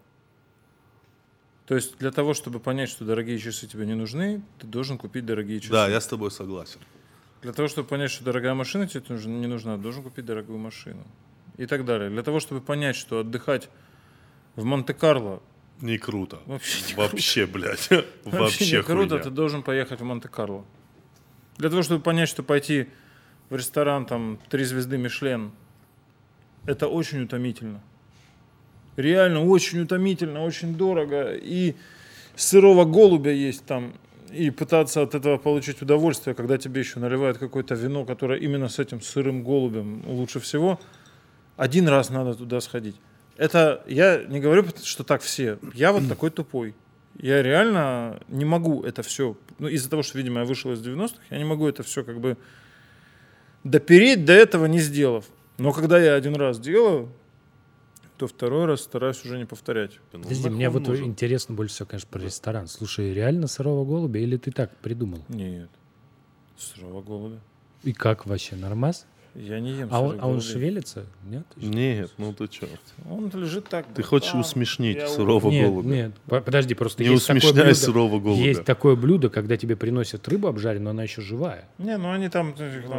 То есть для того, чтобы понять, что дорогие часы тебе не нужны, ты должен купить дорогие часы. Да, я с тобой согласен. Для того, чтобы понять, что дорогая машина тебе не нужна, ты должен купить дорогую машину. И так далее. Для того, чтобы понять, что отдыхать в Монте-Карло. Не круто. Вообще, блядь. Вообще не круто, ты должен поехать в Монте-Карло. Для того, чтобы понять, что пойти в ресторан, там, 3 звезды Мишлен, это очень утомительно. Реально очень утомительно, очень дорого. И сырого голубя есть там. И пытаться от этого получить удовольствие, когда тебе еще наливают какое-то вино, которое именно с этим сырым голубем лучше всего. Один раз надо туда сходить. Это я не говорю, что так все. Я вот такой тупой. Я реально не могу это все. Ну, из-за того, что, видимо, я вышел из 90-х, я не могу это все как бы допереть, до этого не сделав. Но когда я один раз делаю, то второй раз стараюсь уже не повторять. Подожди, мне вот интересно больше всего, конечно, про ресторан. Слушай, реально сырого голубя или ты так придумал? Нет, сырого голубя. И как вообще, нормас? Я не ем сырого голубя. А он шевелится? Нет? Нет, ну ты черт. Он лежит так. Ты хочешь усмешнить сырого голубя? Нет, подожди, просто не усмешняй сырого голубя. Есть такое блюдо, когда тебе приносят рыбу обжаренную, но она еще живая. Не, ну они там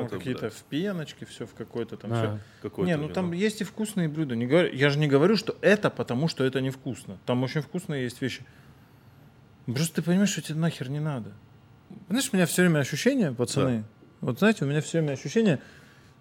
какие-то в пеночке, все в какой-то там. Не, ну там есть и вкусные блюда. Я же не говорю, что это потому, что это невкусно. Там очень вкусные есть вещи. Просто ты понимаешь, что тебе нахер не надо. Знаешь, у меня все время ощущение, пацаны. Вот знаете, у меня все время ощущение,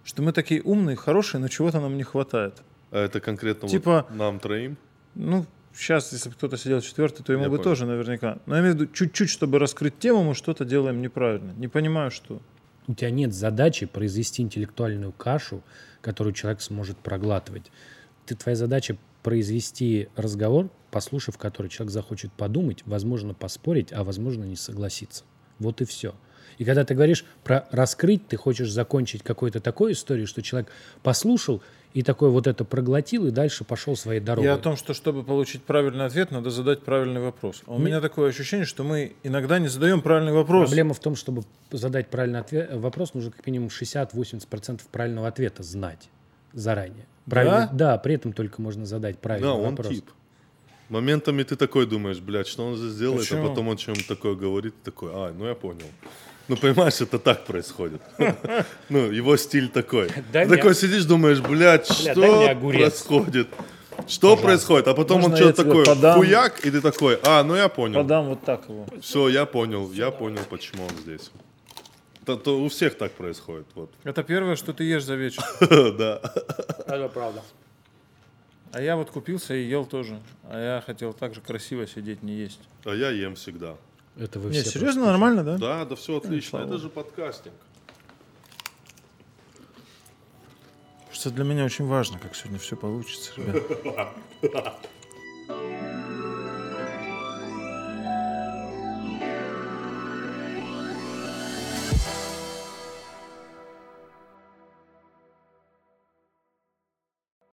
что мы такие умные, хорошие, но чего-то нам не хватает. А это конкретно типа, вот нам троим? Ну, сейчас, если бы кто-то сидел четвертый, то ему бы тоже наверняка. Но я имею в виду, чуть-чуть, чтобы раскрыть тему, мы что-то делаем неправильно. Не понимаю, что. У тебя нет задачи произвести интеллектуальную кашу, которую человек сможет проглатывать. Твоя задача произвести разговор, послушав который человек захочет подумать, возможно, поспорить, а возможно, не согласиться. Вот и все. И когда ты говоришь про раскрыть, ты хочешь закончить какой-то такой историей, что человек послушал и такой вот это проглотил и дальше пошел своей дорогой. Я о том, что чтобы получить правильный ответ, надо задать правильный вопрос. А у меня такое ощущение, что мы иногда не задаем правильный вопрос. Проблема в том, чтобы задать правильный вопрос, нужно как минимум 60-80% правильного ответа знать заранее. Правильный, да, при этом только можно задать правильный вопрос. Он тип. Моментами ты такой думаешь, блядь, что он здесь делает, а потом он чем-то такое говорит, такой, ну я понял. Ну, понимаешь, это так происходит. Ну, его стиль такой. Ты такой сидишь, думаешь, блядь, что происходит? Что происходит? А потом он что-то такое, хуяк, и ты такой, ну я понял. Подам вот так его. Все, я понял, почему он здесь. То у всех так происходит. Это первое, что ты ешь за вечер. Да. Это правда. А я вот купился и ел тоже. А я хотел так же красиво сидеть, не есть. А я ем всегда. Это вы все серьезно, нормально, да? Да, да, все отлично. Это же подкастинг. Что для меня очень важно, как сегодня все получится, ребят.